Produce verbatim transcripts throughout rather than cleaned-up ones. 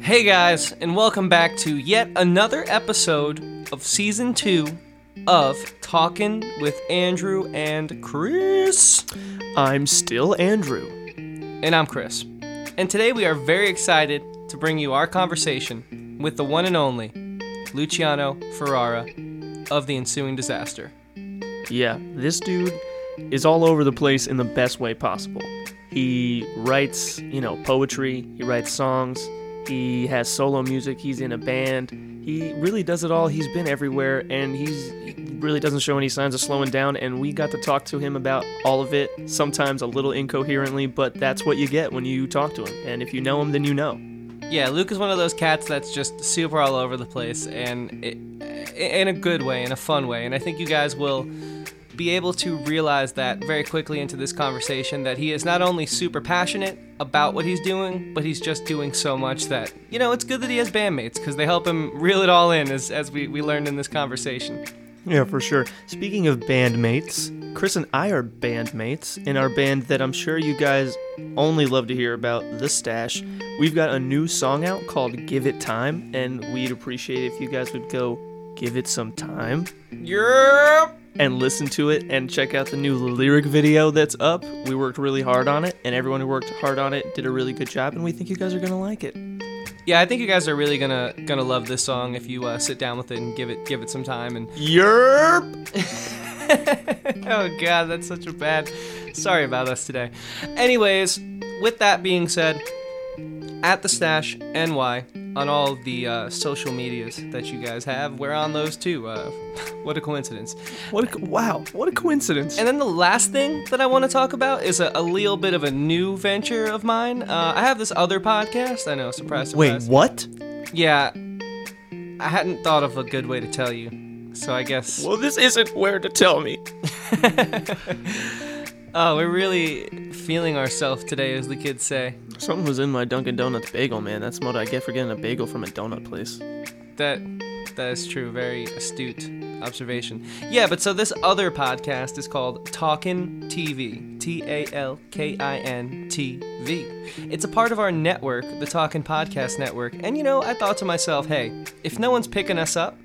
Hey guys, and welcome back to yet another episode of Season two of Talkin' with Andrew and Chris. I'm still Andrew. And I'm Chris. And today we are very excited to bring you our conversation with the one and only Luciano Ferrara of The Ensuing Disaster. Yeah, this dude is all over the place in the best way possible. He writes, you know, poetry, he writes songs, he has solo music, he's in a band, he really does it all, he's been everywhere, and he's, he really doesn't show any signs of slowing down, and we got to talk to him about all of it, sometimes a little incoherently, but that's what you get when you talk to him, and if you know him, then you know. Yeah, Luke is one of those cats that's just super all over the place, and it, in a good way, in a fun way, and I think you guys will be able to realize that very quickly into this conversation, that he is not only super passionate about what he's doing, but he's just doing so much that, you know, it's good that he has bandmates because they help him reel it all in, as, as we, we learned in this conversation. Yeah, for sure. Speaking of bandmates, Chris and I are bandmates in our band that I'm sure you guys only love to hear about, The Stash. We've got a new song out called Give It Time, and we'd appreciate it if you guys would go give it some time. Yep! And listen to it and check out the new lyric video that's up. We worked really hard on it, and everyone who worked hard on it did a really good job, and we think you guys are gonna like it. Yeah, I think you guys are really gonna gonna love this song if you uh, sit down with it and give it give it some time. And yerp. Oh god, that's such a bad. Sorry about us today. Anyways, with that being said, at The Stash N Y on all the uh, social medias that you guys have, we're on those too. Uh, what a coincidence! What a co- wow! What a coincidence! And then the last thing that I want to talk about is a, a little bit of a new venture of mine. Uh, I have this other podcast. I know, surprise, surprise. Wait, what? Yeah, I hadn't thought of a good way to tell you, so I guess. Well, this isn't where to tell me. Oh, we're really feeling ourselves today, as the kids say. Something was in my Dunkin' Donuts bagel, man. That's what I get for getting a bagel from a donut place. That, that is true. Very astute observation. Yeah, but so this other podcast is called Talkin' T V. T A L K I N T V. It's a part of our network, the Talkin' Podcast Network. And, you know, I thought to myself, hey, if no one's picking us up,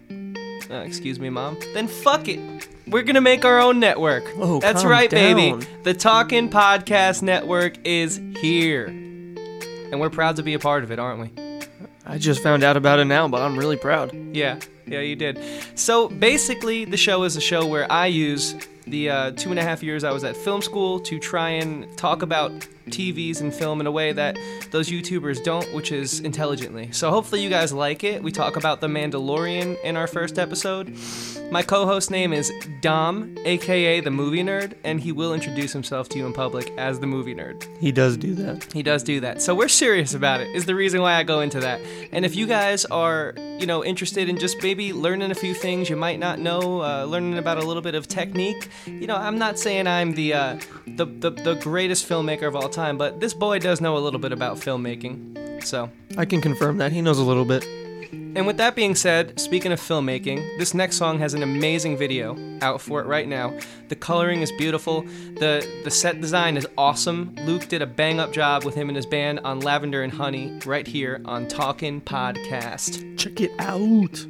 uh, excuse me, Mom, then fuck it. We're going to make our own network. Whoa, that's right, down. Baby. The Talkin' Podcast Network is here. And we're proud to be a part of it, aren't we? I just found out about it now, but I'm really proud. Yeah. Yeah, you did. So basically, the show is a show where I use the uh, two and a half years I was at film school to try and talk about T Vs and film in a way that those YouTubers don't, which is intelligently. So hopefully you guys like it. We talk about The Mandalorian in our first episode. My co-host name is Dom, aka The Movie Nerd, and he will introduce himself to you in public as The Movie Nerd. He does do that. He does do that. So we're serious about it, is the reason why I go into that. And if you guys are, you know, interested in just maybe learning a few things you might not know, uh, learning about a little bit of technique, you know, I'm not saying I'm the, uh, the, the, the greatest filmmaker of all time, Time, but this boy does know a little bit about filmmaking, so I can confirm that he knows a little bit. And with that being said, speaking of filmmaking, this next song has an amazing video out for it right now. The coloring is beautiful, the the set design is awesome. Luke did a bang up job with him and his band on Lavender and Honey right here on Talkin' Podcast. Check it out.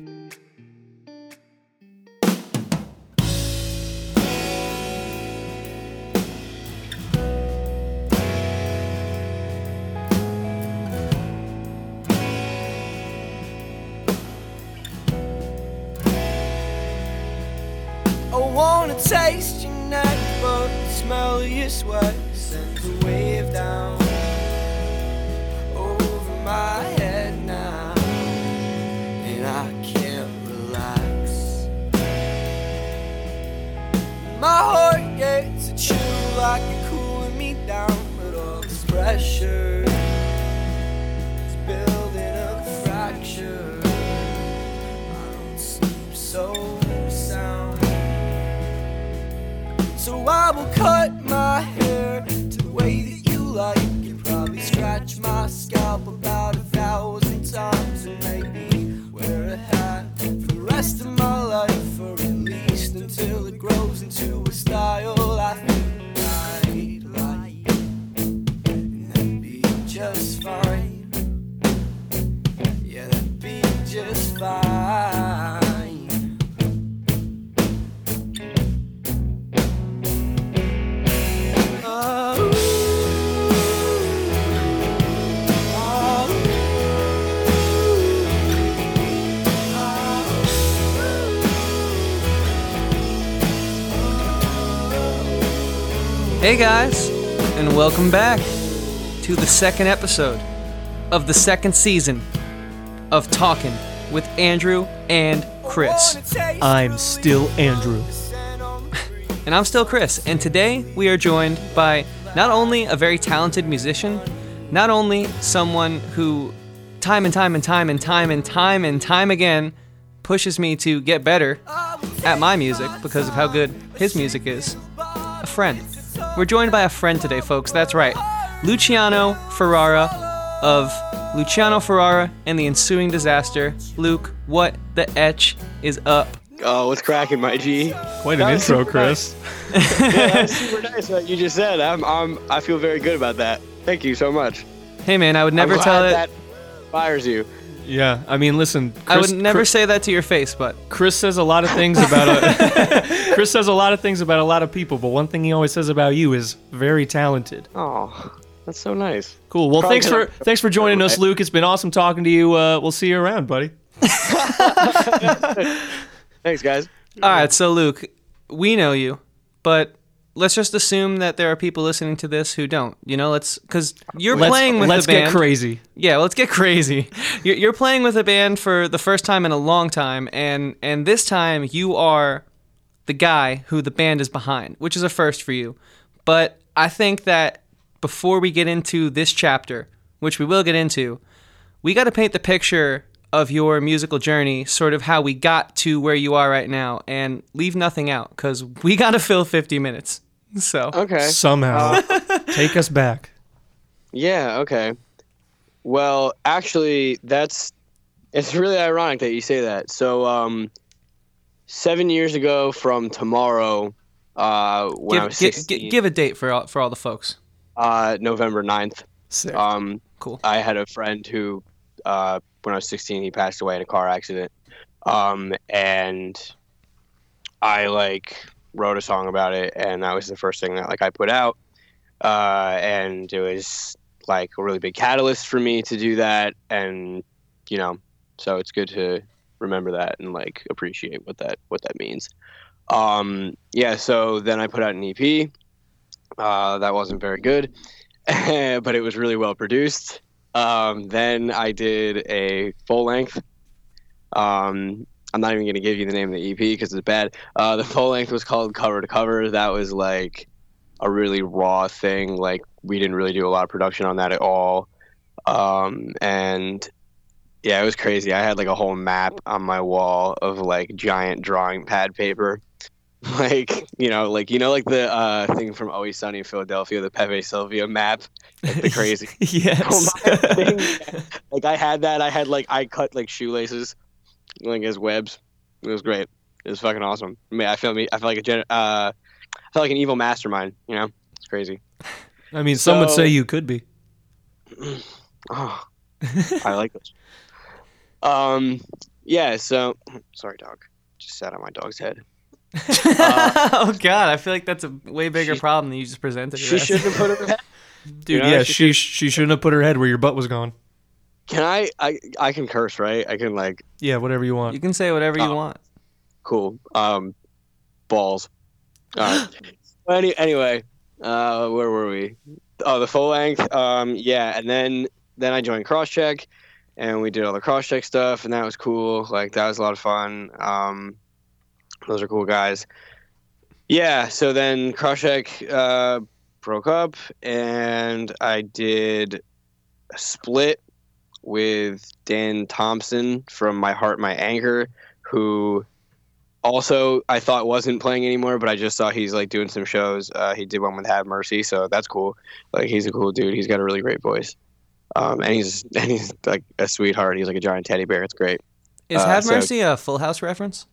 Taste your neck, but the smell of your sweat sends a wave down over my head now, and I can't relax. My heart gets a chill like you're cooling me down, but all this pressure is building up a fracture. I don't sleep so. So I will cut my hair to the way that you like it. Probably scratch my scalp about a thousand times, and maybe wear a hat for the rest of my life, or at least until it grows into a style I think I'd like, and that'd be just fine. Hey guys, and welcome back to the second episode of the second season of Talkin' with Andrew and Chris. I'm still Andrew. And I'm still Chris, and today we are joined by not only a very talented musician, not only someone who time and time and time and time and time and time again pushes me to get better at my music because of how good his music is, a friend. We're joined by a friend today, folks. That's right. Luciano Ferrara of Luciano Ferrara and the Ensuing Disaster. Luke, what the etch is up? Oh, what's cracking, my G? Quite an intro, Chris. Nice. Yeah, that's super nice what you just said. I'm, I'm, I feel very good about that. Thank you so much. Hey, man, I would never I'm tell it. That fires you. Yeah, I mean, listen. Chris, I would never Chris, say that to your face, but Chris says a lot of things about a, Chris says a lot of things about a lot of people, but one thing he always says about you is very talented. Oh, that's so nice. Cool. Well, Probably thanks for thanks for joining us, Luke. It's been awesome talking to you. Uh, we'll see you around, buddy. Thanks, guys. All right, so Luke, we know you, but let's just assume that there are people listening to this who don't. You know, let's because you're let's, playing with let's the band. Let's get crazy. Yeah, let's get crazy. You're, you're playing with a band for the first time in a long time, and and this time you are the guy who the band is behind, which is a first for you. But I think that before we get into this chapter, which we will get into, we got to paint the picture of your musical journey, sort of how we got to where you are right now, and leave nothing out because we got to fill fifty minutes. So okay. Somehow uh, take us back. Yeah, okay. Well, actually that's it's really ironic that you say that. So um seven years ago from tomorrow, uh when give, I was sixteen, give, give a date for all, for all the folks. Uh November ninth. Sick. Um cool. I had a friend who uh when I was sixteen, he passed away in a car accident. Um and I like wrote a song about it, and that was the first thing that like I put out, uh and it was like a really big catalyst for me to do that, and you know, so it's good to remember that and like appreciate what that what that means. Um yeah, so then I put out an E P uh that wasn't very good but it was really well produced. Um then I did a full length. um I'm not even going to give you the name of the E P because it's bad. Uh, the full length was called Cover to Cover. That was like a really raw thing. Like we didn't really do a lot of production on that at all. Um, and yeah, it was crazy. I had like a whole map on my wall of like giant drawing pad paper. Like, you know, like, you know, like the uh, thing from Always Sunny in Philadelphia, the Pepe Sylvia map, like the crazy. Yes. Oh, thing. Like I had that. I had like, I cut like shoelaces. Like his webs, it was great. It was fucking awesome. I mean, I feel me. I feel like a gen- uh, I feel like an evil mastermind. You know, it's crazy. I mean, so, some would say you could be. Oh, I like this. Um, yeah. So, sorry, dog. Just sat on my dog's head. Uh, oh God, I feel like that's a way bigger she, problem than you just presented. She shouldn't have put her head. Dude, you know, yeah, she she shouldn't have put her head where your butt was going. Can I, I, I can curse, right? I can like... Yeah, whatever you want. You can say whatever you uh, want. Cool. Um, balls. Uh, any, anyway, uh, where were we? Oh, the full length. Um, yeah, and then, then I joined Crosscheck, and we did all the Crosscheck stuff, and that was cool. Like, that was a lot of fun. Um, those are cool guys. Yeah, so then Crosscheck uh, broke up, and I did a split with Dan Thompson from My Heart My Anger, who also I thought wasn't playing anymore, but I just saw he's like doing some shows. Uh, he did one with Have Mercy, so that's cool. Like he's a cool dude. He's got a really great voice, um, and he's and he's like a sweetheart. He's like a giant teddy bear. It's great. Is uh, Have so, Mercy a Full House reference?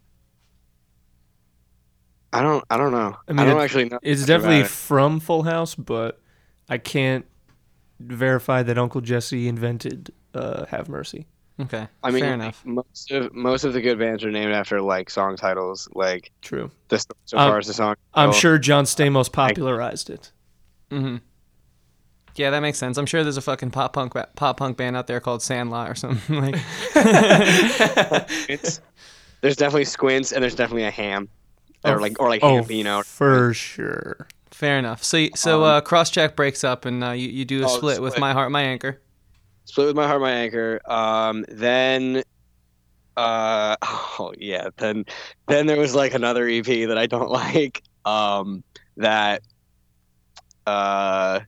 I don't. I don't know. I, mean, I don't it, actually know. It's definitely it. from Full House, but I can't verify that Uncle Jesse invented Uh, Have Mercy. Okay, I mean, fair enough. Most of most of the good bands are named after like song titles. Like true. The, so um, far as the song, I'm title, sure John Stamos popularized it. Mm-hmm. Yeah, that makes sense. I'm sure there's a fucking pop punk pop punk band out there called Sandlot or something. Like, it's, there's definitely Squints and there's definitely a Ham, or oh, like or like oh, Hambino for sure. Fair enough. So, so um, uh, Crosscheck breaks up, and uh, you, you do a oh, split, split with My Heart, My Anger. Split with My Heart, My Anger. Um, then, uh, oh yeah, then then there was like another E P that I don't like. Um, that uh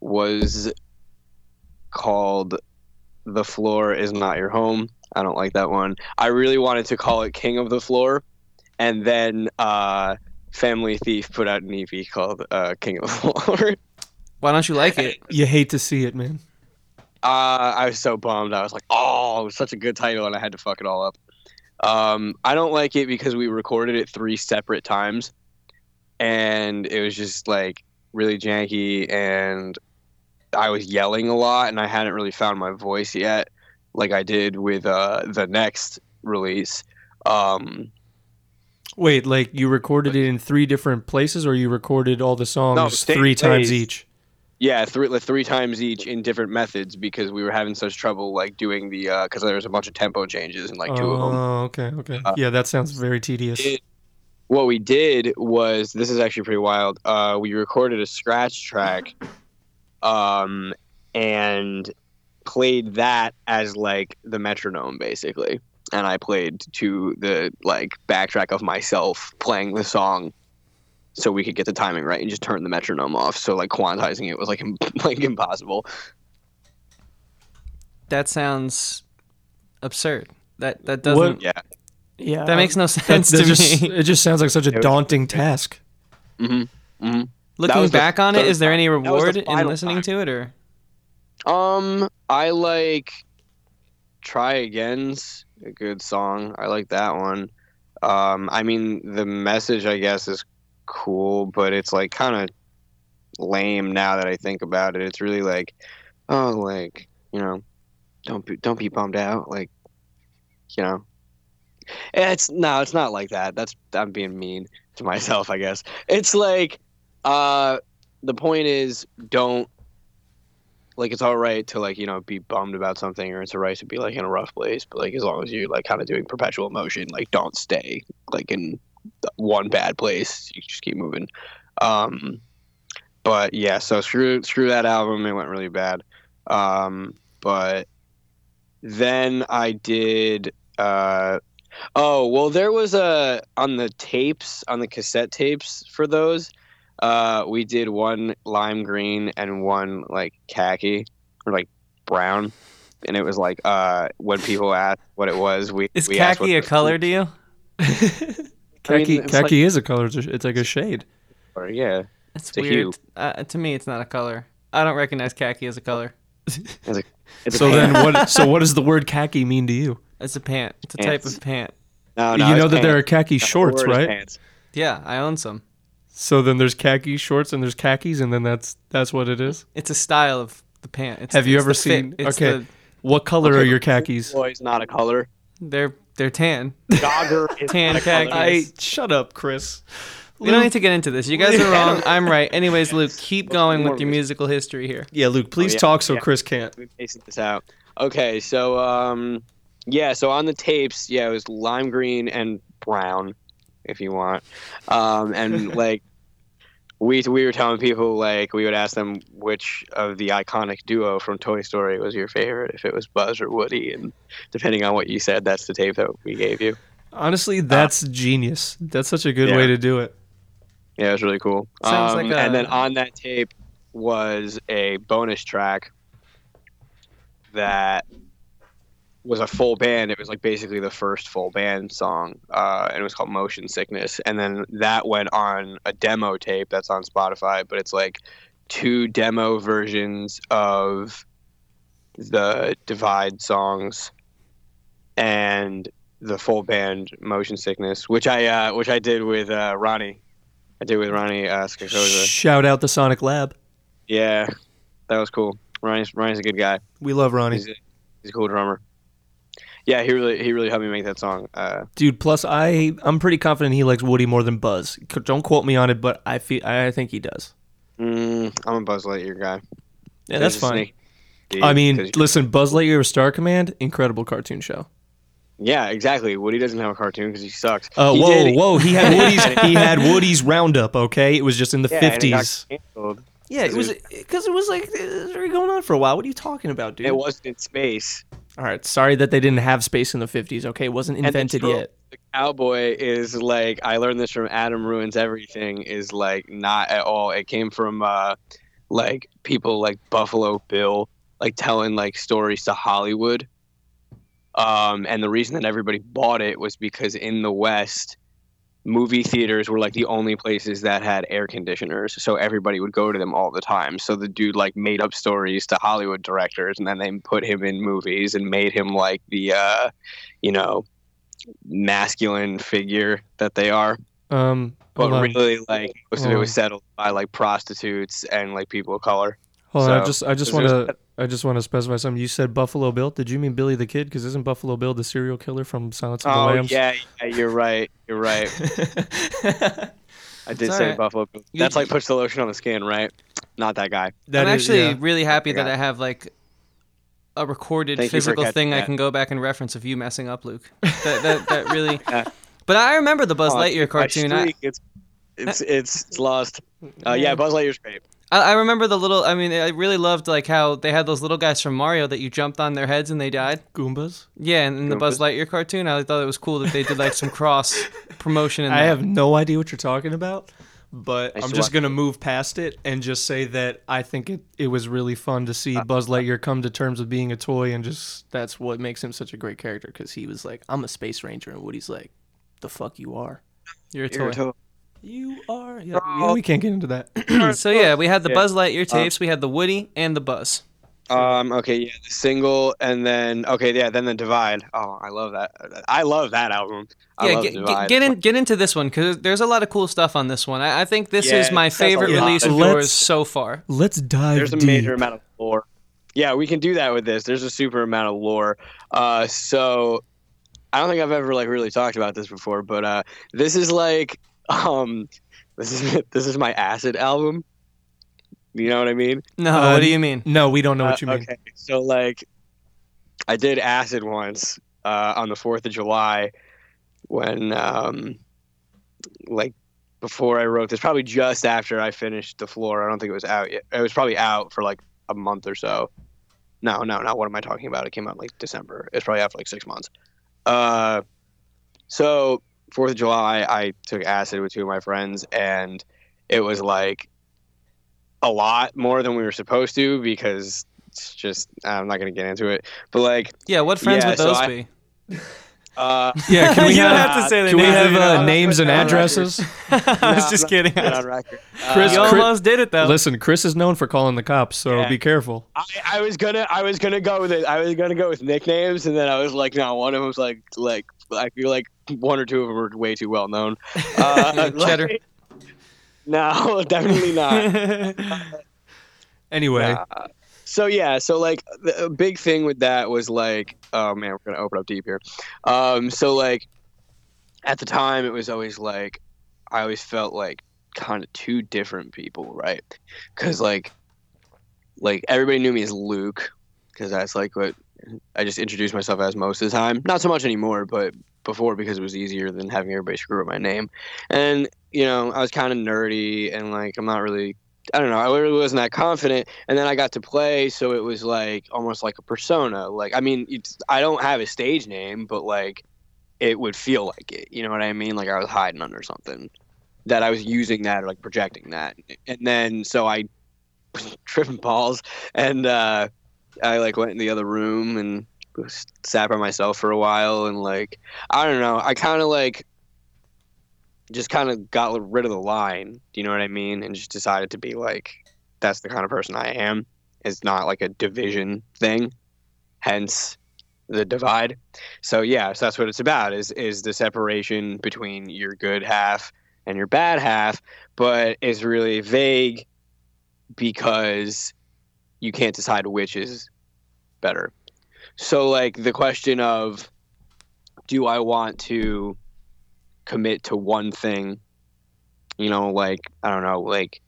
was called "The Floor Is Not Your Home." I don't like that one. I really wanted to call it "King of the Floor," and then uh, Family Thief put out an E P called uh, "King of the Floor." Why don't you like it? You hate to see it, man. Uh, I was so bummed. I was like, "Oh, it was such a good title," and I had to fuck it all up. Um, I don't like it because we recorded it three separate times, and it was just like really janky, and I was yelling a lot, and I hadn't really found my voice yet, like I did with uh, the next release. Um, Wait, like you recorded it in three different places, or you recorded all the songs no, st- three st- times st- each? Yeah, three like, three times each in different methods, because we were having such trouble like doing the uh, – because there was a bunch of tempo changes in like two uh, of them. Oh, okay, okay. Uh, yeah, that sounds very tedious. It, what we did was – this is actually pretty wild. Uh, we recorded a scratch track um, and played that as like the metronome basically. And I played to the like backtrack of myself playing the song, so we could get the timing right and just turn the metronome off. So like quantizing it was like Im- like impossible. That sounds absurd. That that doesn't. What? Yeah. Yeah. That makes no sense that, that to just, me. It just sounds like such a daunting task. Mm-hmm. Mm-hmm. Looking back the, on it, is there any reward the in listening time. to it, or? Um, I like Try Again's a good song. I like that one. Um, I mean, the message, I guess, is cool, but it's like kind of lame now that I think about it. It's really like, oh, like, you know, don't be, don't be bummed out. Like, you know, it's no, it's not like that. That's I'm being mean to myself, I guess. It's like, uh, the point is, don't. Like, it's all right to, like, you know, be bummed about something, or it's all right to be, like, in a rough place. But, like, as long as you're, like, kind of doing perpetual motion, like, don't stay, like, in one bad place. You just keep moving. Um, but, yeah, so screw screw that album. It went really bad. Um, but then I did uh, – oh, well, there was a – on the tapes, on the cassette tapes for those – Uh, we did one lime green and one like khaki or like brown, and it was like uh, when people asked what it was, we is we khaki asked a color to you? khaki mean, khaki like, is a color. It's like a shade. Or yeah, that's it's weird. Uh, to me, it's not a color. I don't recognize khaki as a color. it's a, it's a so pant. then, what? So what does the word khaki mean to you? It's a pant. It's a Pants. type of pant. No, no, you know that pants. there are khaki the shorts, right? Pants. Yeah, I own some. So then there's khaki shorts and there's khakis, and then that's that's what it is? It's a style of the pant. It's, Have you it's ever seen? Okay. The, what color okay, are your khakis? Boy's not a color. They're they're tan. Jogger is tan not a khakis. Color. I, shut up, Chris. We Luke, don't need to get into this. You guys are wrong. I'm right. Anyways, Luke, keep going with your musical history here. Yeah, Luke, please oh, yeah, talk so yeah. Chris can't. We're pacing this out. Okay, so um, yeah, so on the tapes, yeah, it was lime green and brown. If you want, um, and like we we were telling people, like we would ask them which of the iconic duo from Toy Story was your favorite, if it was Buzz or Woody, and depending on what you said, that's the tape that we gave you. Honestly, that's uh, genius. That's such a good yeah. way to do it. Yeah, it was really cool. Sounds um, like a... And then on that tape was a bonus track that was a full band. It was like basically the first full band song, uh, and it was called Motion Sickness. And then that went on a demo tape that's on Spotify, but it's like two demo versions of the Divide songs and the full band Motion Sickness, which I uh, which I did with uh, Ronnie. I did with Ronnie uh, Scakosa. Shout out the Sonic Lab. Yeah, that was cool. Ronnie's Ronnie's a good guy. We love Ronnie. He's a, he's a cool drummer. Yeah, he really he really helped me make that song. Uh, Dude, plus I I'm pretty confident he likes Woody more than Buzz. Don't quote me on it, but I feel I think he does. Mm, I'm a Buzz Lightyear guy. Yeah, that's fine. Dude, I mean, listen, Buzz Lightyear of Star Command, incredible cartoon show. Yeah, exactly. Woody doesn't have a cartoon because he sucks. Uh, he whoa, did. whoa! He had Woody's. he had Woody's Roundup. Okay, it was just in the fifties. Yeah, yeah, it was because it, it was like it was already going on for a while. What are you talking about, dude? It wasn't in space. All right, sorry that they didn't have space in the fifties. Okay, it wasn't invented and the trope, yet. The cowboy is like, I learned this from Adam Ruins Everything. Is like not at all. It came from uh, like people like Buffalo Bill, like telling like stories to Hollywood. Um, and the reason that everybody bought it was because in the West, movie theaters were like the only places that had air conditioners. So everybody would go to them all the time. So the dude like made up stories to Hollywood directors, and then they put him in movies and made him like the, uh, you know, masculine figure that they are. Um, but really, like most of it was settled by like prostitutes and like people of color. Hold on, I just, I just want to. I just want to specify something. You said Buffalo Bill. Did you mean Billy the Kid? Because isn't Buffalo Bill the serial killer from Silence of the Lambs? Oh, yeah, yeah, you're right. You're right. I did it's say right. Buffalo Bill. That's like Push the Lotion on the Skin, right? Not that guy. That I'm is, actually yeah. really happy that guy. I have like a recorded Thank physical thing that. I can go back and reference of you messing up, Luke. That that, that really... yeah. But I remember the Buzz oh, Lightyear cartoon. I... It's, it's, it's lost. Uh, yeah, Buzz Lightyear's great. I remember the little, I mean, I really loved like how they had those little guys from Mario that you jumped on their heads and they died. Goombas? Yeah, and in Goombas. The Buzz Lightyear cartoon, I thought it was cool that they did like some cross promotion. In I that. have no idea what you're talking about, but I'm just going to move past it and just say that I think it, it was really fun to see uh, Buzz Lightyear come to terms with being a toy, and just that's what makes him such a great character, because he was like, I'm a space ranger, and Woody's like, the fuck you are. You're a toy. You're a toy. You are. Yeah, yeah, we can't get into that. So yeah, we had the yeah. Buzz Lightyear tapes. Um, we had the Woody and the Buzz. Um. Okay. Yeah. The single, and then okay. Yeah. Then the Divide. Oh, I love that. I love that album. I yeah. Love get, Divide. get in. Get into this one because there's a lot of cool stuff on this one. I, I think this yeah, is my favorite release of yours so far. Let's dive. There's a deep. major amount of lore. Yeah, we can do that with this. There's a super amount of lore. Uh. So, I don't think I've ever like really talked about this before, but uh, this is like. Um, this is this is my acid album. You know what I mean? No, um, what do you mean? No, we don't know uh, what you mean. Okay, so like, I did acid once uh, on the Fourth of July, when um, like before I wrote this, probably just after I finished The Floor. I don't think it was out yet. It was probably out for like a month or so. No, no, not what am I talking about? It came out like December. It's probably out for like six months. Uh, so. Fourth of July, I took acid with two of my friends, and it was like a lot more than we were supposed to because it's just I'm not going to get into it. But like, yeah, what friends yeah, would those so I, be? Uh, yeah, can we have, have to say can we have uh, names and addresses? I was just kidding. Uh, Chris, you almost did it though. Listen, Chris is known for calling the cops, so yeah. be careful. I, I was gonna, I was gonna go with it. I was gonna go with nicknames, and then I was like, no, one of them was like, like. I feel like one or two of them are way too well known. Uh, Cheddar? Like, no, definitely not. Anyway. Uh, so, yeah. So, like, the big thing with that was, like, oh, man, we're going to open up deep here. Um, so, like, at the time, it was always, like, I always felt, like, kind of two different people, right? Because, like, like, everybody knew me as Luke because that's, like, what I just introduced myself as most of the time. Not so much anymore, but before because it was easier than having everybody screw up my name. And, you know, I was kind of nerdy and, like, I'm not really – I don't know. I really wasn't that confident. And then I got to play, so it was, like, almost like a persona. Like, I mean, it's, I don't have a stage name, but, like, it would feel like it. You know what I mean? Like I was hiding under something that I was using that or, like, projecting that. And then so I – tripping balls and – uh I like went in the other room and sat by myself for a while, and like I don't know, I kind of like just kind of got rid of the line. Do you know what I mean? And just decided to be like, that's the kind of person I am. It's not like a division thing, hence the Divide. So yeah, so that's what it's about is is the separation between your good half and your bad half, but it's really vague because you can't decide which is better. So, like, the question of do I want to commit to one thing, you know, like, I don't know, like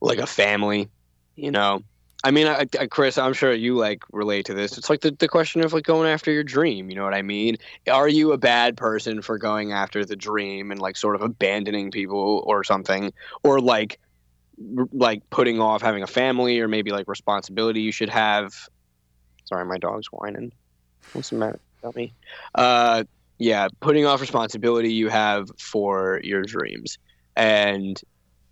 like a family, you know? I mean, I, I, Chris, I'm sure you like relate to this. It's like the, the question of like going after your dream. You know what I mean? Are you a bad person for going after the dream and like sort of abandoning people or something, or like r- like putting off having a family or maybe like responsibility you should have? Sorry, my dog's whining. What's the matter about me? Uh, yeah, putting off responsibility you have for your dreams. And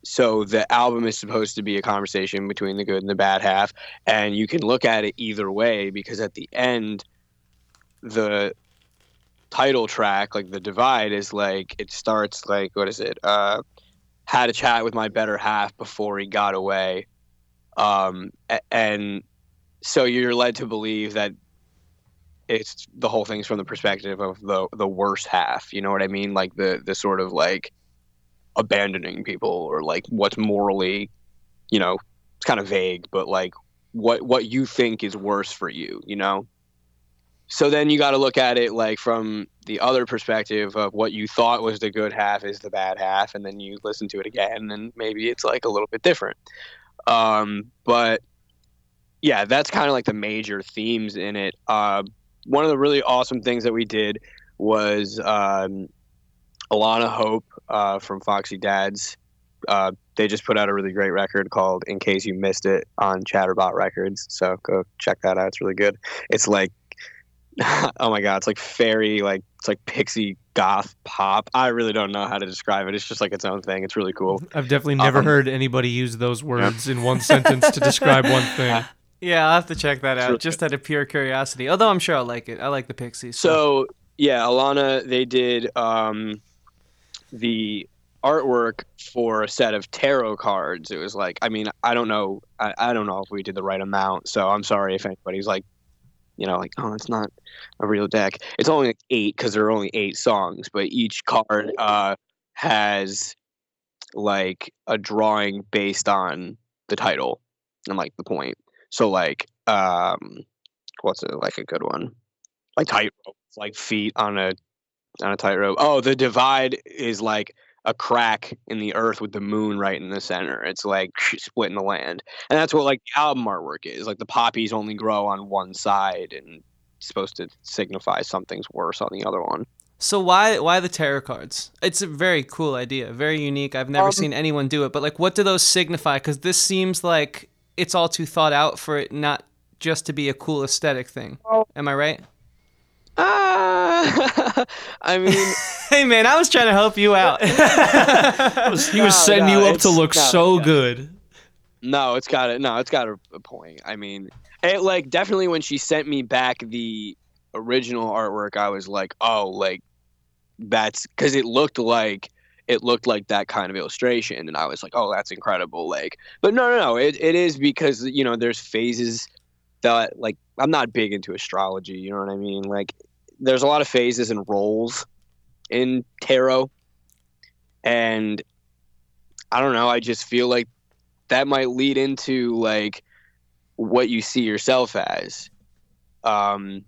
so the album is supposed to be a conversation between the good and the bad half, and you can look at it either way, because at the end, the title track, like The Divide, is like, it starts like, what is it? Uh, had a chat with my better half before he got away. Um, and so you're led to believe that it's the whole thing's from the perspective of the, the worse half. You know what I mean? Like the, the sort of like, abandoning people, or like what's morally, you know, it's kind of vague, but like what what you think is worse for you, you know. So then you got to look at it like from the other perspective of what you thought was the good half is the bad half, and then you listen to it again and maybe it's like a little bit different. Um but yeah, that's kind of like the major themes in it. Uh one of the really awesome things that we did was um Alana Hope uh, from Foxy Dads. Uh, they just put out a really great record called In Case You Missed It on Chatterbot Records. So go check that out. It's really good. It's like, oh my God, it's like fairy, like it's like pixie goth pop. I really don't know how to describe it. It's just like its own thing. It's really cool. I've definitely never um, heard anybody use those words yeah. in one sentence to describe one thing. Yeah, I'll have to check that out. Really just good. Out of pure curiosity. Although I'm sure I'll like it. I like the Pixies. So, so yeah, Alana, they did... Um, the artwork for a set of tarot cards. It was like, I mean, I don't know. I, I don't know if we did the right amount. So I'm sorry if anybody's like, you know, like, oh, it's not a real deck. It's only like eight, because there are only eight songs, but each card uh, has like a drawing based on the title and like the point. So like, um, what's it like a good one? Like tightrope, like feet on a, on a tightrope. Oh, The Divide is like a crack in the earth with the moon right in the center. It's like splitting the land. And that's what like the album artwork is. Like the poppies only grow on one side, and it's supposed to signify something's worse on the other one. So why why the tarot cards? It's a very cool idea, very unique. I've never um, seen anyone do it, but like what do those signify? Because this seems like it's all too thought out for it not just to be a cool aesthetic thing. Am I right? Uh, I mean, hey man, I was trying to help you out. was, he was no, setting no, you up to look no, so no. good. No, it's got it. No, it's got a, a point. I mean, it like definitely when she sent me back the original artwork, I was like, oh, like that's because it looked like it looked like that kind of illustration, and I was like, oh, that's incredible. Like, but no, no, no, it it is because you know there's phases that like I'm not big into astrology. You know what I mean? Like. There's a lot of phases and roles in tarot, and I don't know. I just feel like that might lead into like what you see yourself as, um,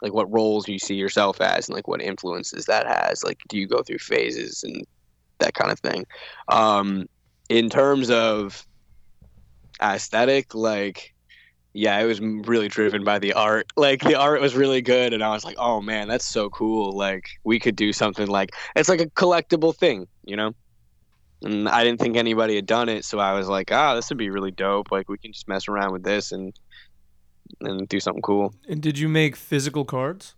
like what roles you see yourself as, and like what influences that has. Like, do you go through phases and that kind of thing? Um, in terms of aesthetic, like. Yeah, it was really driven by the art. Like, the art was really good, and I was like, oh, man, that's so cool. Like, we could do something like... It's like a collectible thing, you know? And I didn't think anybody had done it, so I was like, ah, oh, this would be really dope. Like, we can just mess around with this and and do something cool. And did you make physical cards?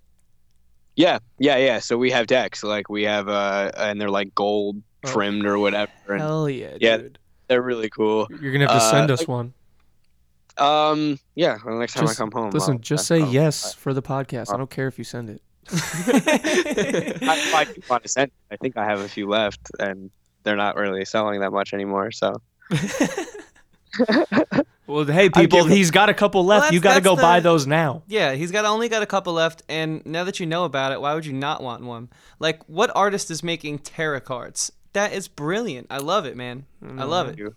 Yeah, yeah, yeah. So we have decks. Like, we have... uh, and they're, like, gold trimmed oh, or whatever. And hell yeah, yeah, dude. They're really cool. You're going to have to send uh, us like, one. Um. Yeah. Well, next time just, I come home. Listen. I'll, just I'll, say I'll, yes I'll, for the podcast. I'll, I don't care if you send it. I, I do want to send it. I think I have a few left, and they're not really selling that much anymore. So. Well, hey, people. He's got a couple left. Well, you got to go the, buy those now. Yeah, he's got only got a couple left, and now that you know about it, why would you not want one? Like, what artist is making tarot cards? That is brilliant. I love it, man. Mm, I love it. You.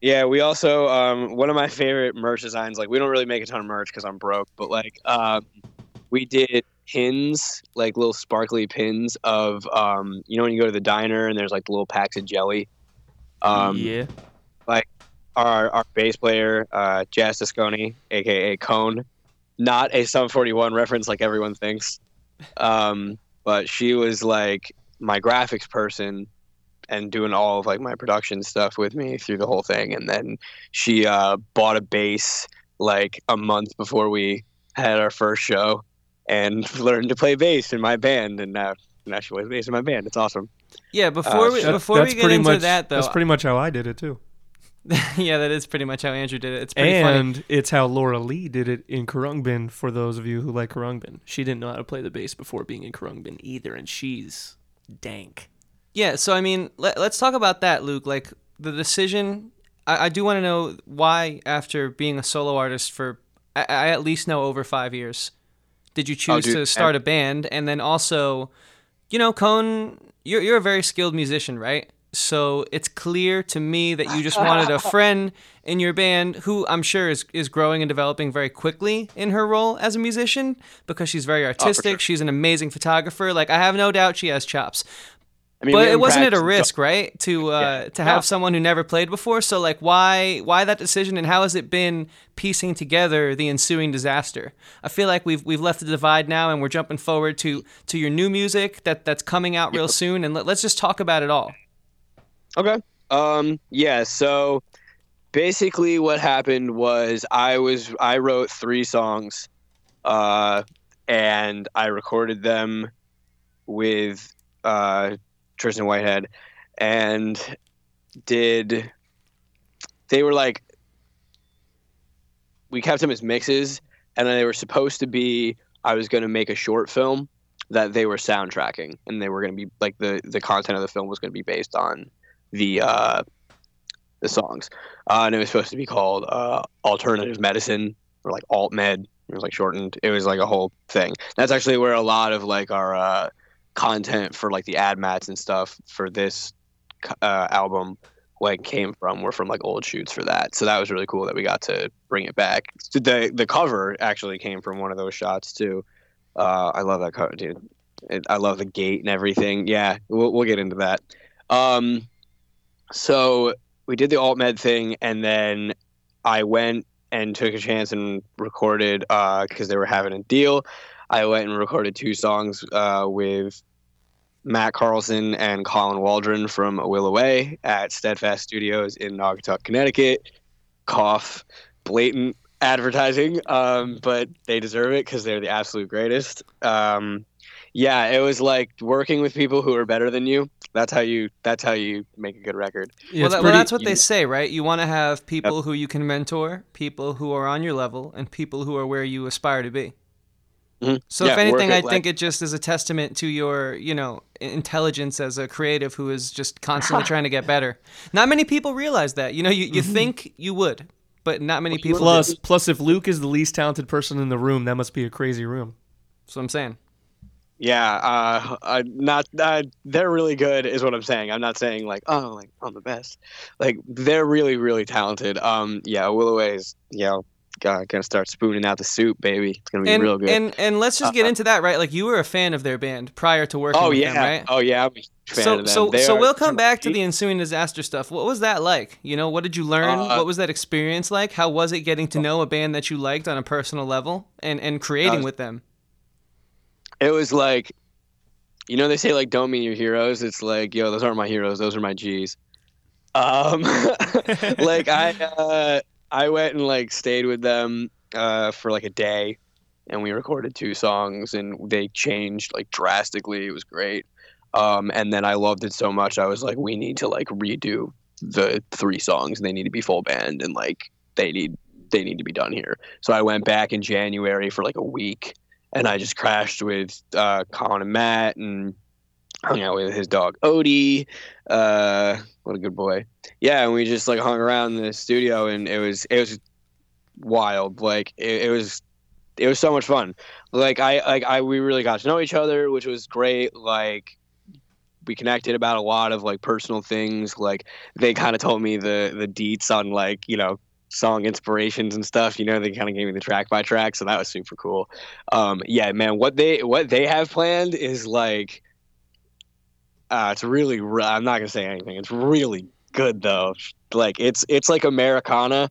Yeah, we also, um, one of my favorite merch designs, like we don't really make a ton of merch because I'm broke, but like um, we did pins, like little sparkly pins of, um, you know when you go to the diner and there's like little packs of jelly? Um, yeah. Like our our bass player, uh, Jazz Toscone, aka Cone, not a Sum forty-one reference like everyone thinks, um, but she was like my graphics person and doing all of like my production stuff with me through the whole thing. And then she uh, bought a bass like a month before we had our first show and learned to play bass in my band, and now now she plays bass in my band. It's awesome. Yeah, before uh, we before we get into much, that though, that's pretty much how I did it too. Yeah, that is pretty much how Andrew did it. It's pretty and funny. It's how Laura Lee did it in Currumbin. For those of you who like Currumbin, she didn't know how to play the bass before being in Currumbin either, and she's dank. Yeah, so I mean, let, let's talk about that, Luke. Like the decision, I, I do want to know why, after being a solo artist for I, I at least know over five years, did you choose oh, dude, to start I- a band? And then also, you know, Cone, you're you're a very skilled musician, right? So it's clear to me that you just wanted a friend in your band who I'm sure is, is growing and developing very quickly in her role as a musician, because she's very artistic. Oh, sure. She's an amazing photographer. Like, I have no doubt she has chops. I mean, but it wasn't at a risk, right, to uh, yeah. to have yeah. someone who never played before? So, like, why why that decision, and how has it been piecing together the ensuing disaster? I feel like we've we've left the divide now, and we're jumping forward to, to your new music that, that's coming out real yep. soon, and let, let's just talk about it all. Okay. Um, yeah, so basically what happened was I was I wrote three songs, uh, and I recorded them with uh, Tristan Whitehead, and did they were like we kept them as mixes, and then they were supposed to be I was going to make a short film that they were soundtracking, and they were going to be like the, the content of the film was going to be based on the uh, the songs, uh, and it was supposed to be called uh, Alternative Medicine, or like Alt Med. It was like shortened. It was like a whole thing. That's actually where a lot of like our uh, content for like the ad mats and stuff for this uh, album like came from. We're from like old shoots for that, so that was really cool that we got to bring it back. The the cover actually came from one of those shots too. Uh, I love that cover, dude. It, I love the gate and everything. Yeah, we'll we'll get into that. Um, So we did the alt med thing, and then I went and took a chance and recorded because uh, they were having a deal. I went and recorded two songs uh, with Matt Carlson and Colin Waldron from Will Away at Steadfast Studios in Naugatuck, Connecticut. Cough, blatant advertising, um, but they deserve it because they're the absolute greatest. Um, yeah, it was like working with people who are better than you. That's how you. That's how you make a good record. Yeah, well, that, pretty, well, that's what you, they say, right? You want to have people yep. who you can mentor, people who are on your level, and people who are where you aspire to be. Mm-hmm. So, yeah, if anything, I like, think it just is a testament to your, you know, intelligence as a creative who is just constantly trying to get better. Not many people realize that. You know, you, you mm-hmm. think you would, but not many people. Plus, do. plus, if Luke is the least talented person in the room, that must be a crazy room. That's what I'm saying. Yeah, uh, I'm not uh, they're really good is what I'm saying. I'm not saying like, oh, like I'm the best. Like they're really, really talented. Um, yeah, Will Away is, you know, uh, gonna start spooning out the soup, baby. It's gonna be and, real good. And and let's just get uh, into that, right? Like you were a fan of their band prior to working. Oh with yeah, them, right? oh yeah, I'm a fan so, of them. So they so are, we'll come back to the ensuing disaster stuff. What was that like? You know, what did you learn? Uh, what was that experience like? How was it getting to know a band that you liked on a personal level and and creating was, with them? It was like, you know, they say like, don't meet your heroes. It's like, yo, those aren't my heroes. Those are my G's. Um, like I, uh, I went and like stayed with them, uh, for like a day, and we recorded two songs, and they changed like drastically. It was great. Um, and then I loved it so much. I was like, we need to like redo the three songs, and they need to be full band, and like, they need, they need to be done here. So I went back in January for like a week. And I just crashed with uh, Colin and Matt, and hung out with his dog Odie. Uh, what a good boy! Yeah, and we just like hung around the studio, and it was it was wild. Like it, it was it was so much fun. Like I like I we really got to know each other, which was great. Like we connected about a lot of like personal things. Like they kind of told me the the deets on like you know. song inspirations and stuff, you know, they kind of gave me the track by track, so that was super cool. Um, yeah, man, what they what they have planned is like, uh, it's really, I'm not gonna say anything. It's really good though. Like it's it's like Americana,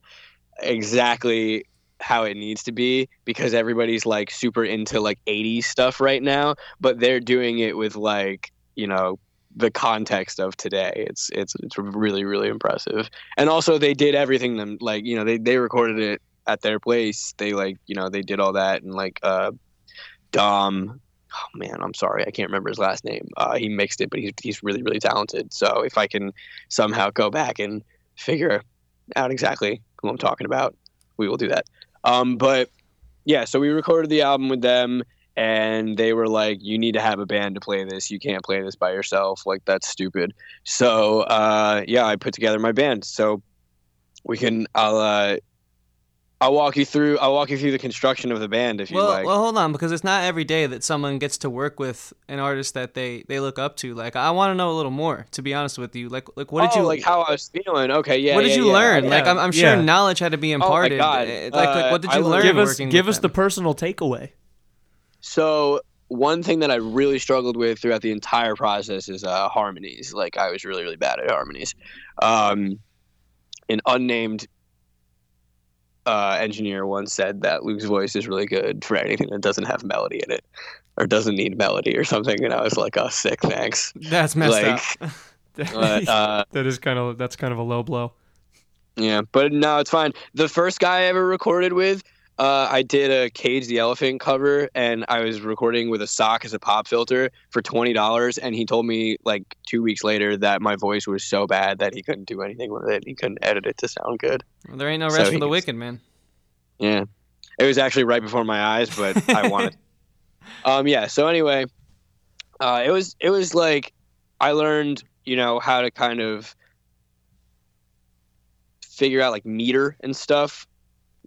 exactly how it needs to be, because everybody's like super into like eighties stuff right now, but they're doing it with like, you know, the context of today. It's it's it's really really impressive. And also they did everything them like, you know, they they recorded it at their place. They like, you know, they did all that, and like uh Dom, oh man, I'm sorry, I can't remember his last name. Uh, he mixed it, but he's he's really really talented. So if I can somehow go back and figure out exactly who I'm talking about, we will do that. Um, but yeah, so we recorded the album with them, and they were like, "You need to have a band to play this. You can't play this by yourself. Like that's stupid." So uh, yeah, I put together my band. So we can. I'll. Uh, I'll walk you through. I'll walk you through the construction of the band if you well, like. Well, hold on, because it's not every day that someone gets to work with an artist that they, they look up to. Like, I want to know a little more, to be honest with you. Like, like what did oh, you like? How I was feeling? Okay, yeah. What did yeah, you yeah, learn? Yeah. Like, I'm, I'm sure yeah. knowledge had to be imparted. Oh my God. Like, like, what did you uh, learn? Give us, working give with us them? The personal takeaway. So one thing that I really struggled with throughout the entire process is uh, harmonies. Like, I was really really bad at harmonies. Um, an unnamed. Uh, engineer once said that Luke's voice is really good for anything that doesn't have melody in it, or doesn't need melody or something, and I was like, "Oh, sick, thanks." That's messed like, up. But, uh, that is kind of that's kind of a low blow. Yeah, but no, it's fine. The first guy I ever recorded with, uh, I did a Cage the Elephant cover, and I was recording with a sock as a pop filter for twenty dollars, and he told me like two weeks later that my voice was so bad that he couldn't do anything with it. He couldn't edit it to sound good. Well, there ain't no rest so for the wicked, man. Yeah. It was actually right before my eyes, but I wanted. Um, yeah. So anyway, uh, it was, it was like, I learned, you know, how to kind of figure out like meter and stuff,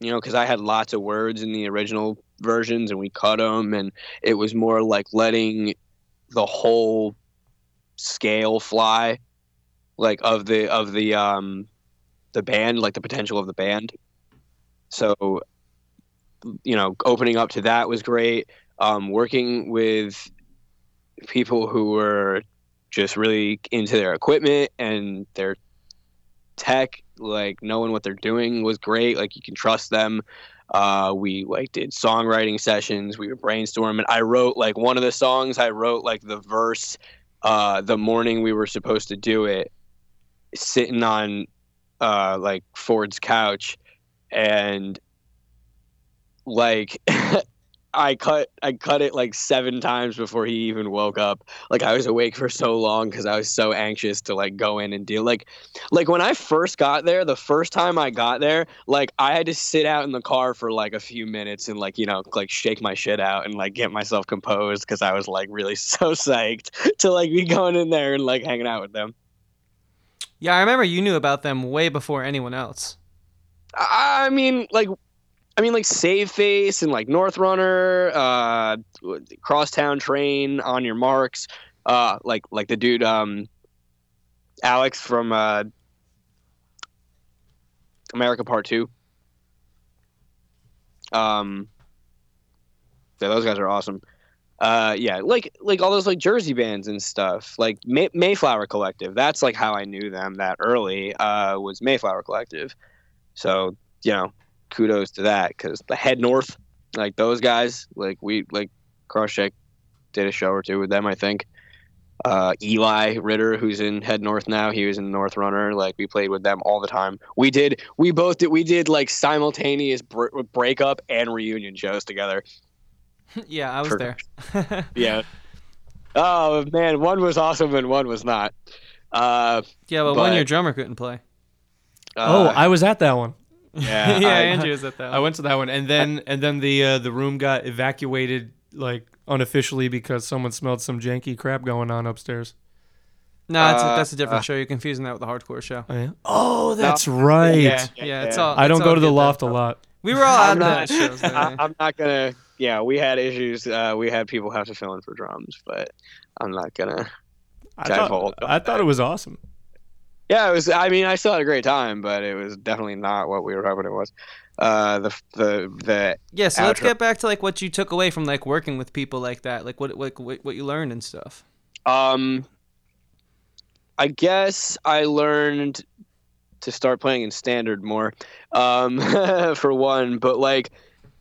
you know, cause I had lots of words in the original versions and we cut them, and it was more like letting the whole scale fly, like of the, of the, um, the band, like the potential of the band. So, you know, opening up to that was great. Um, working with people who were just really into their equipment and their tech, like knowing what they're doing was great. Like you can trust them. Uh, we like did songwriting sessions. We would brainstorm, and I wrote like one of the songs. I wrote like the verse uh, the morning we were supposed to do it, sitting on uh, like Ford's couch. And like I cut I cut it like seven times before he even woke up. Like I was awake for so long because I was so anxious to like go in and deal like like when I first got there, the first time I got there, like I had to sit out in the car for like a few minutes and like, you know, like shake my shit out and like get myself composed because I was like really so psyched to like be going in there and like hanging out with them. Yeah, I remember you knew about them way before anyone else. I mean, like, I mean, like, Save Face and like North Runner, uh, Crosstown Train, On Your Marks, uh, like, like the dude, um, Alex from uh, America Part Two. Um, yeah, those guys are awesome. Uh, yeah, like, like all those like Jersey bands and stuff, like May- Mayflower Collective. That's like how I knew them that early. Uh, was Mayflower Collective. So, you know, kudos to that, because the Head North, like those guys, like we, like Crosscheck did a show or two with them, I think. Uh, Eli Ritter, who's in Head North now, he was in North Runner. Like we played with them all the time. We did, we both did, we did like simultaneous br- breakup and reunion shows together. Yeah, I was For, there. Yeah. Oh, man, one was awesome and one was not. Uh, yeah, well, but one your drummer couldn't play. Uh, oh, I was at that one. Yeah, yeah, I, Andrew was at that one. I went to that one, and then and then the uh, the room got evacuated like unofficially because someone smelled some janky crap going on upstairs. No, that's uh, a, that's a different uh, show. You're confusing that with the hardcore show. Oh, yeah. Oh that's no. right. Yeah, yeah, yeah, it's all. I don't go to the loft though. a lot. We were all out at that show. So I, I'm not gonna. Yeah, we had issues. Uh, we had people have to fill in for drums, but I'm not gonna. I thought, I thought it was awesome. Yeah, it was. I mean, I still had a great time, but it was definitely not what we were hoping it was. Uh, the the the yeah. So outro. Let's get back to like what you took away from like working with people like that, like what what what you learned and stuff. Um, I guess I learned to start playing in standard more, um, for one. But like,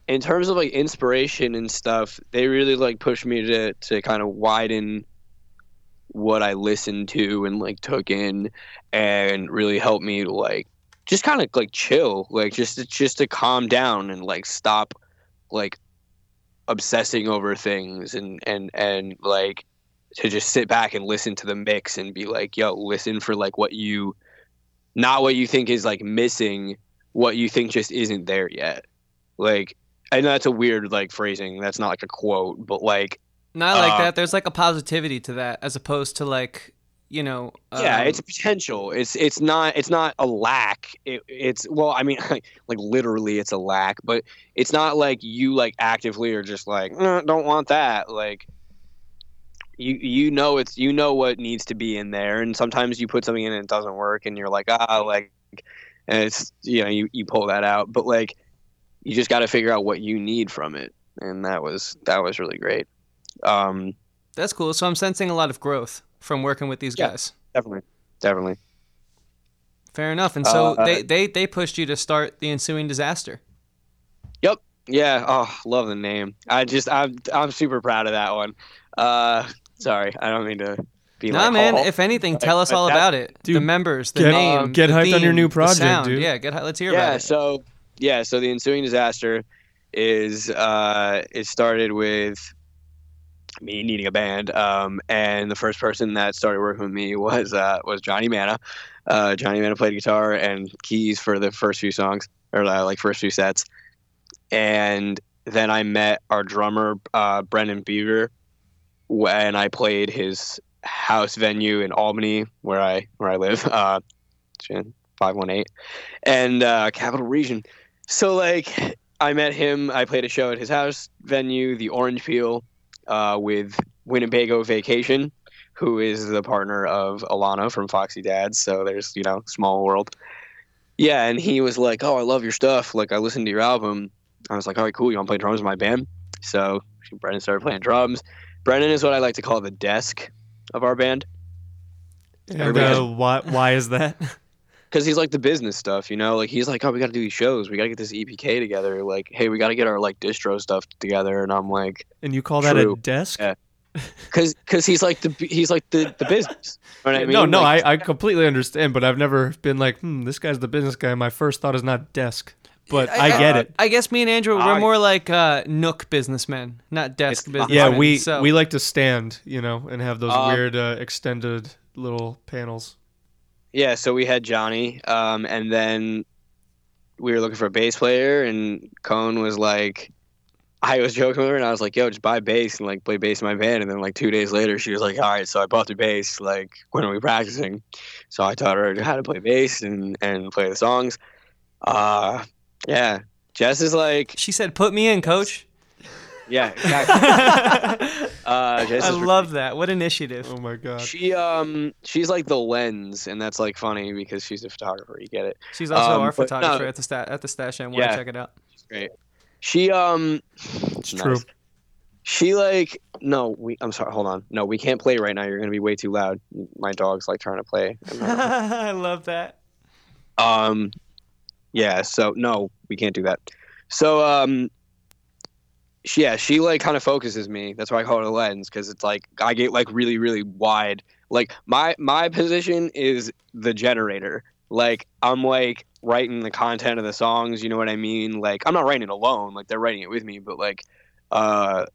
in terms of like inspiration and stuff, they really like pushed me to to kind of widen what I listened to and like took in, and really helped me to like just kind of like chill, like just to, just to calm down and like stop like obsessing over things, and and and like to just sit back and listen to the mix and be like, yo, listen for like what you, not what you think is like missing, what you think just isn't there yet. Like, I know that's a weird like phrasing, that's not like a quote, but like, not like um, that. There's like a positivity to that, as opposed to like, you know. Um, yeah, it's potential. It's it's not it's not a lack. It, it's well, I mean, like, like literally, it's a lack. But it's not like you like actively are just like, nah, don't want that. Like, you you know it's you know what needs to be in there. And sometimes you put something in and it doesn't work, and you're like ah like, and it's you know you you pull that out. But like, you just got to figure out what you need from it. And that was that was really great. Um, that's cool. So I'm sensing a lot of growth from working with these yeah, guys. Definitely, definitely. Fair enough. And so uh, they, they, they pushed you to start The Ensuing Disaster. Yep. Yeah. Oh, love the name. I just I'm I'm super proud of that one. Uh, sorry, I don't mean to be. Nah, like, man. Oh, if anything, tell us all that, about it. Dude, the members, the get, name, um, get the hyped theme, on your new project, dude. Yeah. Get let's hear yeah, about it. Yeah. So yeah. So The Ensuing Disaster is uh it started with me needing a band, um, and the first person that started working with me was uh, was Johnny Manna. Uh, Johnny Manna played guitar and keys for the first few songs, or uh, like first few sets. And then I met our drummer, uh, Brendan Beaver, when I played his house venue in Albany, where I where I live, uh, five one eight, and uh, Capital Region. So like, I met him. I played a show at his house venue, The Orange Peel. Uh, with Winnebago Vacation, who is the partner of Alana from Foxy Dads. So there's, you know, small world. Yeah, and he was like, oh, I love your stuff. Like, I listened to your album. I was like, all right, cool. You want to play drums in my band? So Brendan started playing drums. Brendan is what I like to call the desk of our band. And, uh, why, why is that? Because he's like the business stuff, you know? Like, he's like, oh, we got to do these shows. We got to get this E P K together. Like, hey, we got to get our, like, distro stuff together. And I'm like... And you call true. that a desk? Yeah. Because he's like the he's like the, the business. You know what I mean? No, no, like, I, I completely understand, but I've never been like, hmm, this guy's the business guy. My first thought is not desk, but I, I, I get it. I guess me and Andrew, we're I, more like uh, nook businessmen, not desk businessmen. Yeah, we, so. we like to stand, you know, and have those um, weird uh, extended little panels. Yeah, so we had Johnny, um, and then we were looking for a bass player, and Cone was like, I was joking with her, and I was like, yo, just buy bass and, like, play bass in my band. And then, like, two days later, she was like, all right, so I bought the bass. Like, when are we practicing? So I taught her how to play bass and, and play the songs. Uh, yeah, Jess is like... She said, put me in, coach. Yeah, exactly. uh, I love that. What initiative! Oh my god. She um she's like the lens, and that's like funny because she's a photographer. You get it. She's also um, our photographer no, at the stat at the stash. I want yeah, to check it out. She's great. She um. It's nice. True. She like no we. I'm sorry. Hold on. No, we can't play right now. You're gonna be way too loud. My dog's like trying to play. I love that. Um, yeah. So no, we can't do that. So um. Yeah, she like kind of focuses me. That's why I call it a lens, because it's like I get like really, really wide. Like my my position is the generator. Like I'm like writing the content of the songs. You know what I mean? Like I'm not writing it alone. Like they're writing it with me. But like, uh,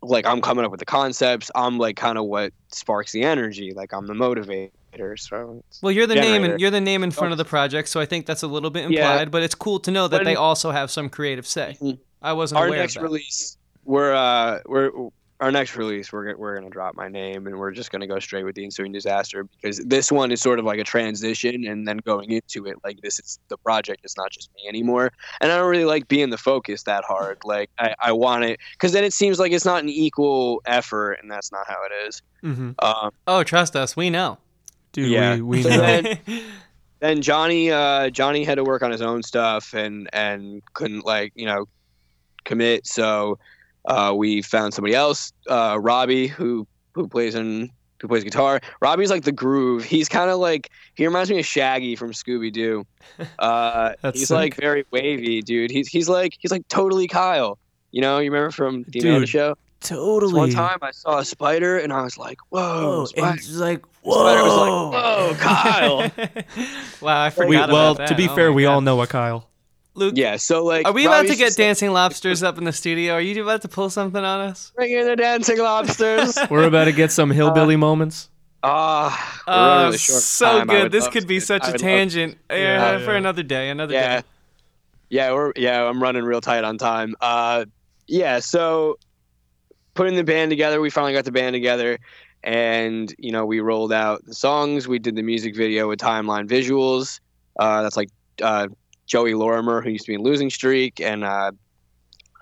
like I'm coming up with the concepts. I'm like kind of what sparks the energy. Like I'm the motivator. So well, you're the generator. name, and you're the name in front of the project. So I think that's a little bit implied. Yeah. But it's cool to know that when, they also have some creative say. Mm-hmm. I wasn't aware of that. Our next release, we're uh, we're our next release, we're we're gonna drop my name, and we're just gonna go straight with The Ensuing Disaster, because this one is sort of like a transition, and then going into it, like this is the project. It's not just me anymore, and I don't really like being the focus that hard. Like I, I want it, because then it seems like it's not an equal effort, and that's not how it is. Mm-hmm. Um, oh, trust us, we know, dude. Yeah. We, we so know. Then, then Johnny uh, Johnny had to work on his own stuff, and and couldn't like you know. commit, so uh we found somebody else, uh Robbie, who who plays in who plays guitar. Robbie's like the groove. He's kind of like, he reminds me of Shaggy from Scooby-Doo. Uh, he's sick. Like very wavy, dude. He's he's like he's like totally Kyle. You know, you remember from the Amanda Show? Totally. One time I saw a spider and I was like, whoa. Spider. And it's like, whoa. Spider was like, whoa, Kyle. Wow, I forgot we, about well, that. To be oh fair, we God. all know a Kyle. Luke, yeah, so like, are we about Robbie's to get Dancing Lobsters up in the studio? Are you about to pull something on us? Bring in the Dancing Lobsters. We're about to get some hillbilly uh, moments. Ah, uh, uh, really so good. This could be such a tangent yeah, yeah, yeah. for another day. Another yeah. day. Yeah, we're yeah. I'm running real tight on time. Uh, yeah. So putting the band together, we finally got the band together, and you know we rolled out the songs. We did the music video with Timeline Visuals. Uh, that's like. Uh, Joey Lorimer, who used to be in Losing Streak, and uh,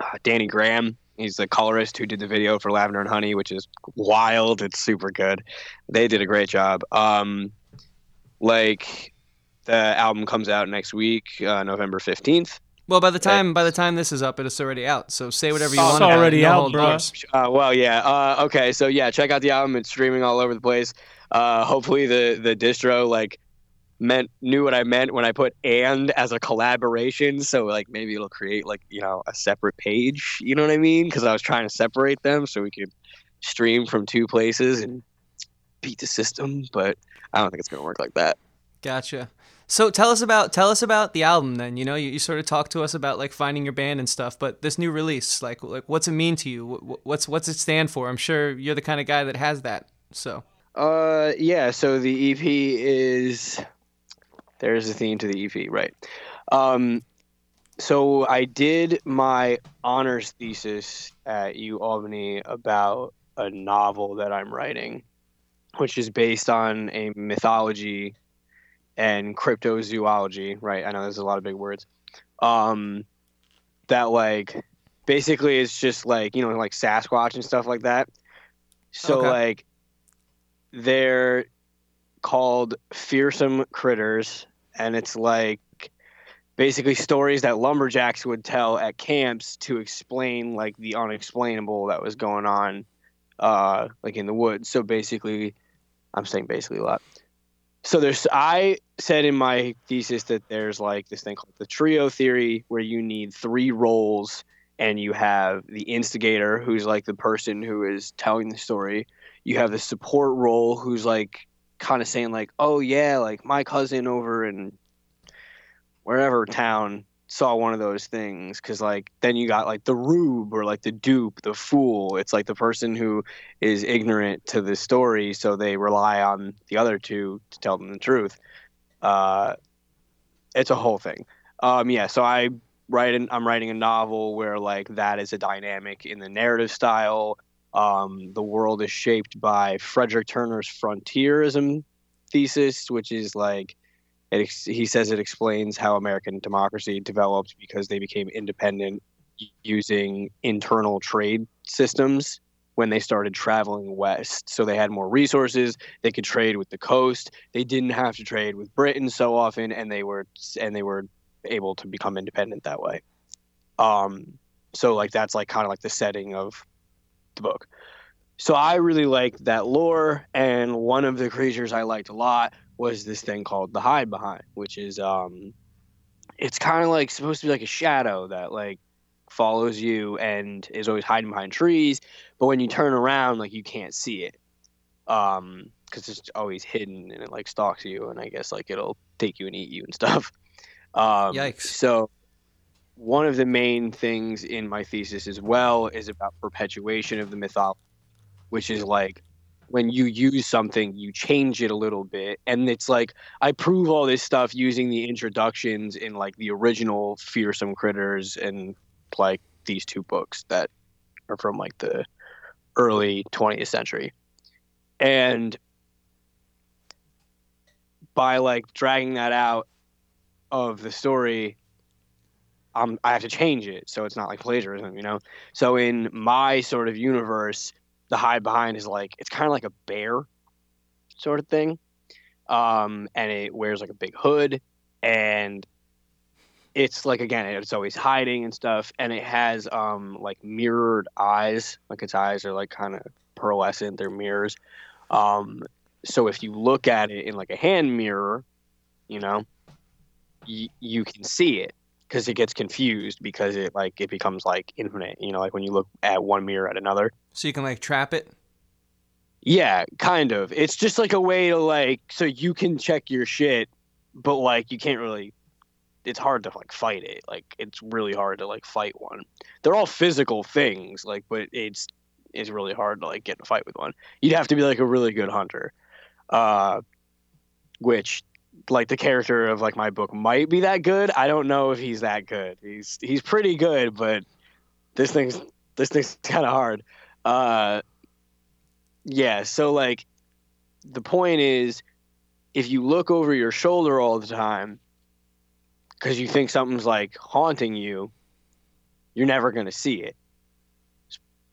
uh, Danny Graham. He's the colorist who did the video for Lavender and Honey, which is wild. It's super good. They did a great job. Um, like the album comes out next week, uh, November fifteenth. Well, by the time right. by the time this is up, it is already out. So say whatever you oh, want. It's already no out, bro. Uh, well, yeah. Uh, okay, so yeah, check out the album. It's streaming all over the place. Uh, hopefully, the the distro like. meant knew what I meant when I put and as a collaboration, so like maybe it'll create like, you know, a separate page, you know what I mean, because I was trying to separate them so we could stream from two places and beat the system, but I don't think it's gonna work like that. Gotcha. So tell us about tell us about the album then. You know, you, you sort of talked to us about like finding your band and stuff, but this new release, like like what's it mean to you? What, what's what's it stand for? I'm sure you're the kind of guy that has that. So uh yeah so the E P is there's a theme to the E P, right? Um, so I did my honors thesis at UAlbany about a novel that I'm writing, which is based on a mythology and cryptozoology, right? I know there's a lot of big words. Um, that like basically it's just like, you know, like Sasquatch and stuff like that. So okay. like they're called Fearsome Critters, and it's like basically stories that lumberjacks would tell at camps to explain like the unexplainable that was going on uh like in the woods. So basically I'm saying basically a lot. So there's I said in my thesis that there's like this thing called the trio theory, where you need three roles, and you have the instigator, who's like the person who is telling the story. You have the support role, who's like kind of saying like, oh yeah, like my cousin over in wherever town saw one of those things. Cause like then you got like the rube, or like the dupe, the fool. It's like the person who is ignorant to the story, so they rely on the other two to tell them the truth. Uh, it's a whole thing. Um, yeah. So I write an, I'm writing a novel where like that is a dynamic in the narrative style. Um, the world is shaped by Frederick Turner's frontierism thesis, which is like, it ex- he says it explains how American democracy developed because they became independent using internal trade systems when they started traveling west. So they had more resources. They could trade with the coast. They didn't have to trade with Britain so often, and they were and they were able to become independent that way. Um, so like that's like kind of like the setting of the book. So I really liked that lore, and one of the creatures I liked a lot was this thing called the hide behind, which is um it's kind of like supposed to be like a shadow that like follows you and is always hiding behind trees, but when you turn around, like you can't see it um because it's always hidden, and it like stalks you, and I guess like it'll take you and eat you and stuff. um Yikes. So one of the main things in my thesis as well is about perpetuation of the mythology, which is like when you use something, you change it a little bit. And it's like, I prove all this stuff using the introductions in like the original Fearsome Critters and like these two books that are from like the early twentieth century. And by like dragging that out of the story, Um, I have to change it so it's not like plagiarism, you know? So in my sort of universe, the hide behind is like, it's kind of like a bear sort of thing. Um, and it wears like a big hood, and it's like, again, it's always hiding and stuff. And it has um, like mirrored eyes, like its eyes are like kind of pearlescent, they're mirrors. Um, so if you look at it in like a hand mirror, you know, y- you can see it because it gets confused because it like it becomes like infinite, you know, like when you look at one mirror at another. So you can like trap it? Yeah, kind of. It's just like a way to like so you can check your shit, but like you can't really. It's hard to like fight it. Like it's really hard to like fight one. They're all physical things, like, but it's it's really hard to like get in a fight with one. You'd have to be like a really good hunter, uh, which like the character of like my book might be that good. I don't know if he's that good. He's he's pretty good, but this thing's this thing's kind of hard. Uh, yeah. So like the point is, if you look over your shoulder all the time, because you think something's like haunting you, you're never going to see it.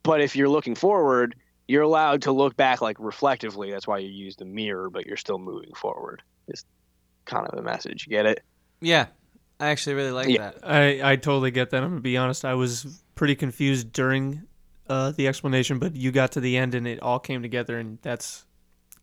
But if you're looking forward, you're allowed to look back like reflectively. That's why you use the mirror, but you're still moving forward. It's kind of the message. You get it? Yeah. I actually really like yeah. that. I, I totally get that. I'm going to be honest. I was pretty confused during uh, the explanation, but you got to the end and it all came together, and that's...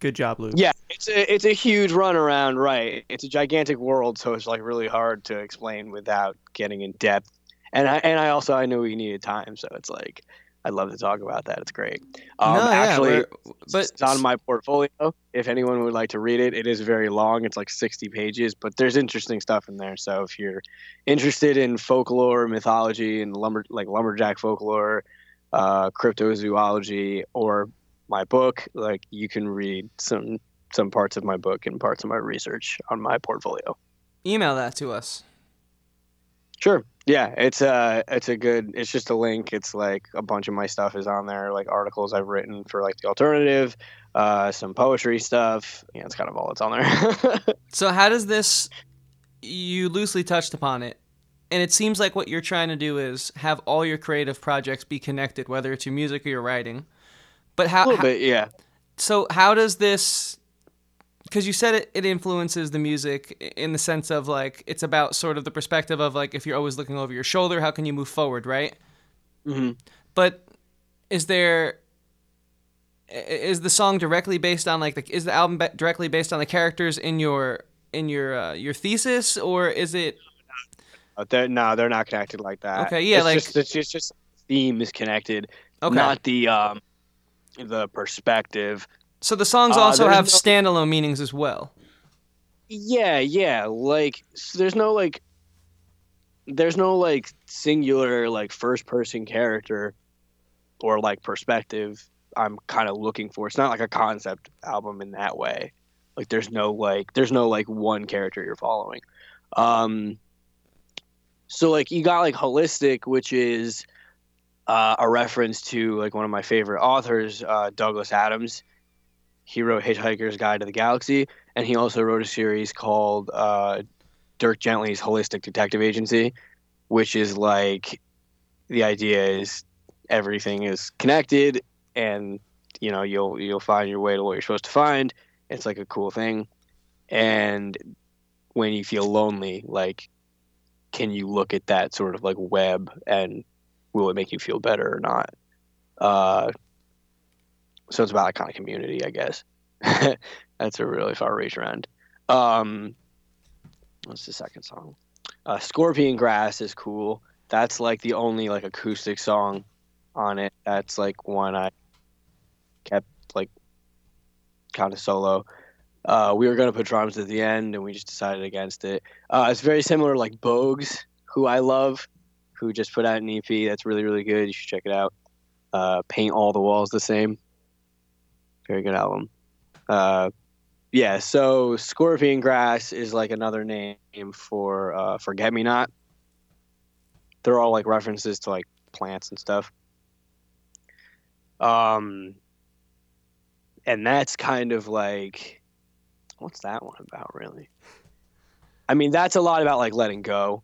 Good job, Luke. Yeah, it's a, it's a huge runaround, right? It's a gigantic world, so it's like really hard to explain without getting in depth. And I and I also I knew we needed time, so it's like I'd love to talk about that. It's great. Um, no, yeah, actually, but it's on my portfolio. If anyone would like to read it, it is very long. It's like sixty pages, but there's interesting stuff in there. So if you're interested in folklore, mythology, and lumber like lumberjack folklore, uh, cryptozoology, or my book, like you can read some some parts of my book and parts of my research on my portfolio. Email that to us. Sure. Yeah, it's uh it's a good it's just a link. It's like a bunch of my stuff is on there, like articles I've written for like The Alternative, uh some poetry stuff. Yeah, it's kind of all that's on there. So how does this, you loosely touched upon it, and it seems like what you're trying to do is have all your creative projects be connected, whether it's your music or your writing. But how, a little bit, yeah. So how does this, because you said it, it influences the music in the sense of like, it's about sort of the perspective of like, if you're always looking over your shoulder, how can you move forward, right? Mm-hmm. But is there, is the song directly based on like, the, is the album directly based on the characters in your, in your, uh, your thesis, or is it? No, they're, no, they're not connected like that. Okay, yeah. It's like just, it's, it's just theme is connected, okay. Not the, um. the perspective. So the songs also uh, have no... standalone meanings as well. Yeah, yeah. Like so there's no like there's no like singular like first person character or like perspective I'm kind of looking for. It's not like a concept album in that way. Like there's no like there's no like one character you're following. Um so like you got like holistic, which is Uh, a reference to like one of my favorite authors, uh, Douglas Adams. He wrote Hitchhiker's Guide to the Galaxy, and he also wrote a series called uh, Dirk Gently's Holistic Detective Agency, which is like the idea is everything is connected, and you know you'll you'll find your way to what you're supposed to find. It's like a cool thing, and when you feel lonely, like can you look at that sort of like web and will it make you feel better or not? Uh, so it's about a kind of community, I guess. That's a really far reach around. Um, what's the second song? Uh, Scorpion Grass is cool. That's like the only like acoustic song on it. That's like one I kept like kind of solo. Uh, we were going to put drums at the end and we just decided against it. Uh, it's very similar like Bogues, who I love, who just put out an E P that's really, really good. You should check it out. Uh, Paint All the Walls the Same. Very good album. Uh, yeah, so Scorpion Grass is like another name for uh, Forget Me Not. They're all like references to like plants and stuff. Um, and that's kind of like, what's that one about really? I mean, that's a lot about like letting go.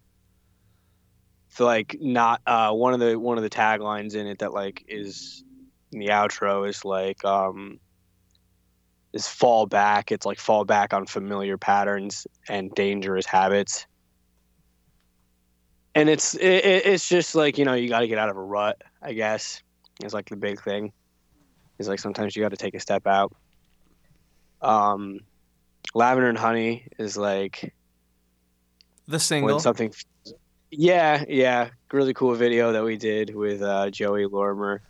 Like not uh, one of the one of the taglines in it that like is in the outro is like um, is fall back. It's like fall back on familiar patterns and dangerous habits. And it's it, it's just like, you know, you got to get out of a rut, I guess. It's like the big thing is like sometimes you got to take a step out Um, Lavender and Honey is like the single. When something, yeah, yeah, really cool video that we did with uh, Joey Lorimer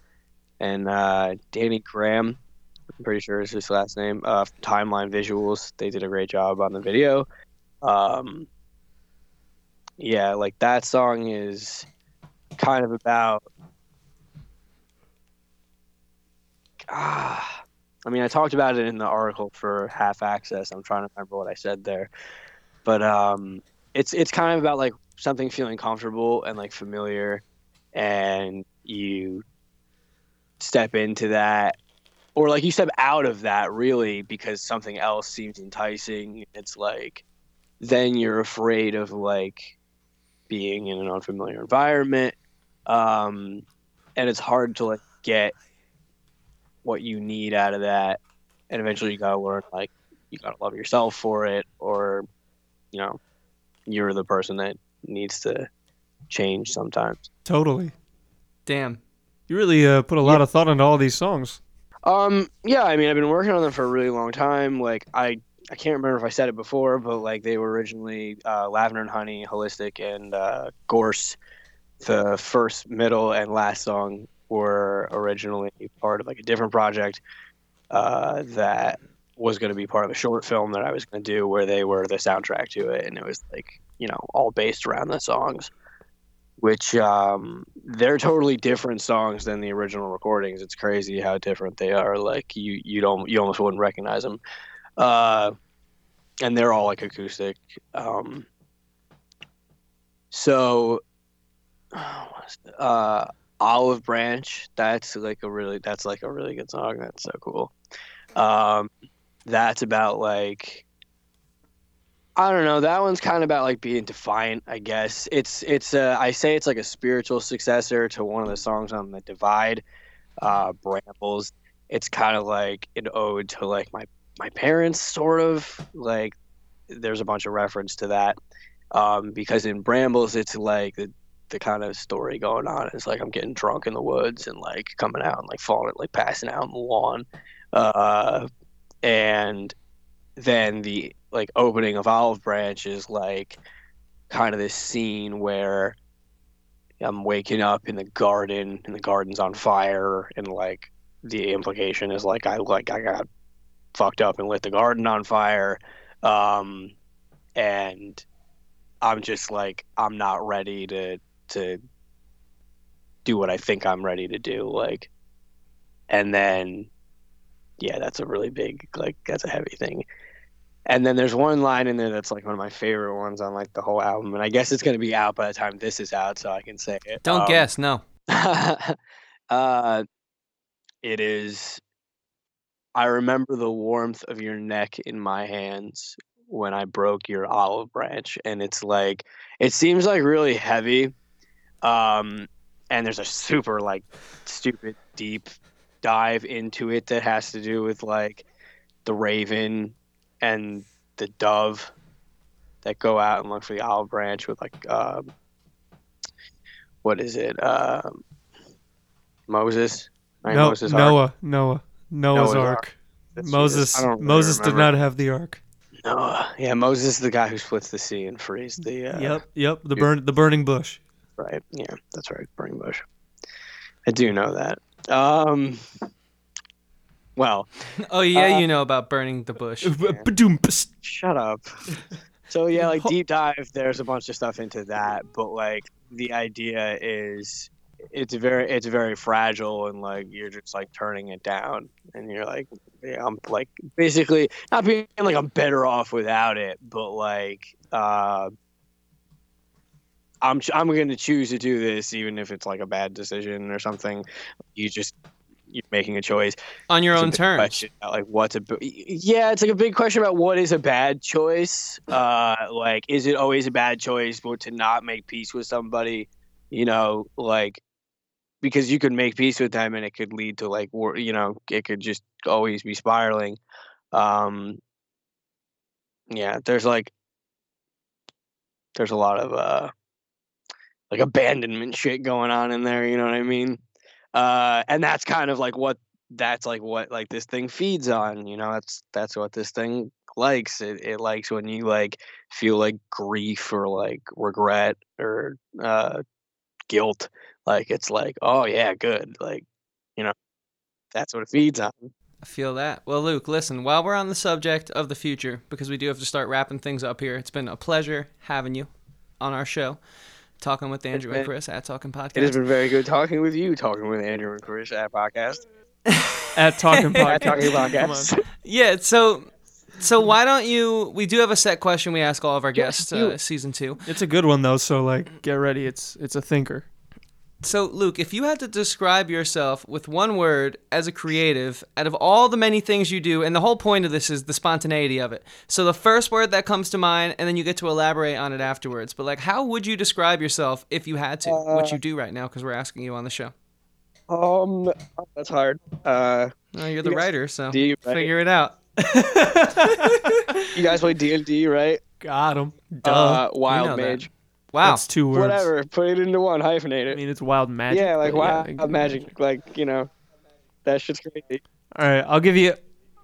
and uh, Danny Graham. I'm pretty sure it's his last name. Uh, Timeline Visuals. They did a great job on the video. Um, yeah, like that song is kind of about. Ah, I mean, I talked about it in the article for Half Access. I'm trying to remember what I said there, but um, it's it's kind of about like something feeling comfortable and like familiar, and you step into that. Or like you step out of that really because something else seems enticing. It's like then you're afraid of like being in an unfamiliar environment, um, and it's hard to like get what you need out of that. And eventually you gotta learn like you gotta love yourself for it, or you know you're the person that needs to change sometimes. Totally. Damn, you really uh, put a lot yeah. of thought into all these songs. Um, yeah, I mean, I've been working on them for a really long time. Like, I, I can't remember if I said it before, but, like, they were originally uh, Lavender and Honey, Holistic, and uh, Gorse. The first, middle, and last song were originally part of, like, a different project uh, that was going to be part of a short film that I was going to do where they were the soundtrack to it, and it was, like, you know, all based around the songs. Which um, they're totally different songs than the original recordings. It's crazy how different they are. Like you, you don't, you almost wouldn't recognize them. Uh, and they're all like acoustic. Um, so, uh, Olive Branch. That's like a really, that's like a really good song. That's so cool. Um, that's about like. I don't know. That one's kind of about like being defiant, I guess. It's it's uh, I say it's like a spiritual successor to one of the songs on The Divide, uh, Brambles. It's kind of like an ode to like my my parents, sort of. Like there's a bunch of reference to that um, because in Brambles, it's like the, the kind of story going on. It's like I'm getting drunk in the woods and like coming out and like falling, like passing out on the lawn, uh, and then the like opening of Olive Branch is like kind of this scene where I'm waking up in the garden and the garden's on fire, and like the implication is like I like I got fucked up and lit the garden on fire, um, and I'm just like I'm not ready to to do what I think I'm ready to do, like, and then yeah, that's a really big like that's a heavy thing. And then there's one line in there that's like one of my favorite ones on like the whole album, and I guess it's gonna be out by the time this is out, so I can say it. Don't um, guess, no. uh, it is. I remember the warmth of your neck in my hands when I broke your olive branch, and it's like it seems like really heavy, um, and there's a super like stupid deep dive into it that has to do with like the raven and the dove that go out and look for the olive branch with like um, what is it? Um, Moses? I mean, no, Moses Noah, Noah, Noah's, Noah's Ark. Ark. Moses. Really Moses remember. Did not have the Ark. Noah, yeah, Moses is the guy who splits the sea and frees the. Uh, yep, yep. The burn, the burning bush. Right. Yeah, that's right. Burning bush. I do know that. Um. Well, oh yeah, uh, you know about burning the bush. Yeah. Shut up. So yeah, like deep dive. There's a bunch of stuff into that, but like the idea is, it's very, it's very fragile, and like you're just like turning it down, and you're like, yeah, I'm like basically not being like I'm better off without it, but like, uh, I'm I'm gonna choose to do this even if it's like a bad decision or something. You just. You're making a choice on your own terms. Like what's a yeah, it's like a big question about what is a bad choice. Uh, like is it always a bad choice to not make peace with somebody? You know, like because you could make peace with them and it could lead to like war. You know, it could just always be spiraling. Um, yeah, there's like there's a lot of uh, like abandonment shit going on in there. You know what I mean? Uh, and that's kind of like what that's like what like this thing feeds on, you know, that's that's what this thing likes. It, it likes when you like feel like grief or like regret or uh, guilt. Like it's like, oh yeah, good. Like, you know, that's what it feeds on. I feel that. Well, Luke, listen, while we're on the subject of the future, because we do have to start wrapping things up here, it's been a pleasure having you on our show, talking with Andrew been, and Chris at Talkin' Podcast. It has been very good talking with you, talking with Andrew and Chris at Podcast. At Talkin' Podcast. At Talkin' Podcast. Yeah, so... So why don't you, we do have a set question we ask all of our guests, uh, season two. It's a good one though, so like, get ready, it's it's a thinker. So Luke, if you had to describe yourself with one word as a creative, out of all the many things you do, and the whole point of this is the spontaneity of it. So the first word that comes to mind, and then you get to elaborate on it afterwards. But like, how would you describe yourself if you had to, uh, what you do right now, because we're asking you on the show? Um, that's hard. Uh, no, you're the you writer, so you figure it out. You guys play D and D, right? Got him. Uh, wild you know mage. That. Wow. That's two words. Whatever. Put it into one. Hyphenate it. I mean, it's wild magic. Yeah, like wild yeah, magic. magic. Like, you know, that shit's crazy. All right. I'll give you.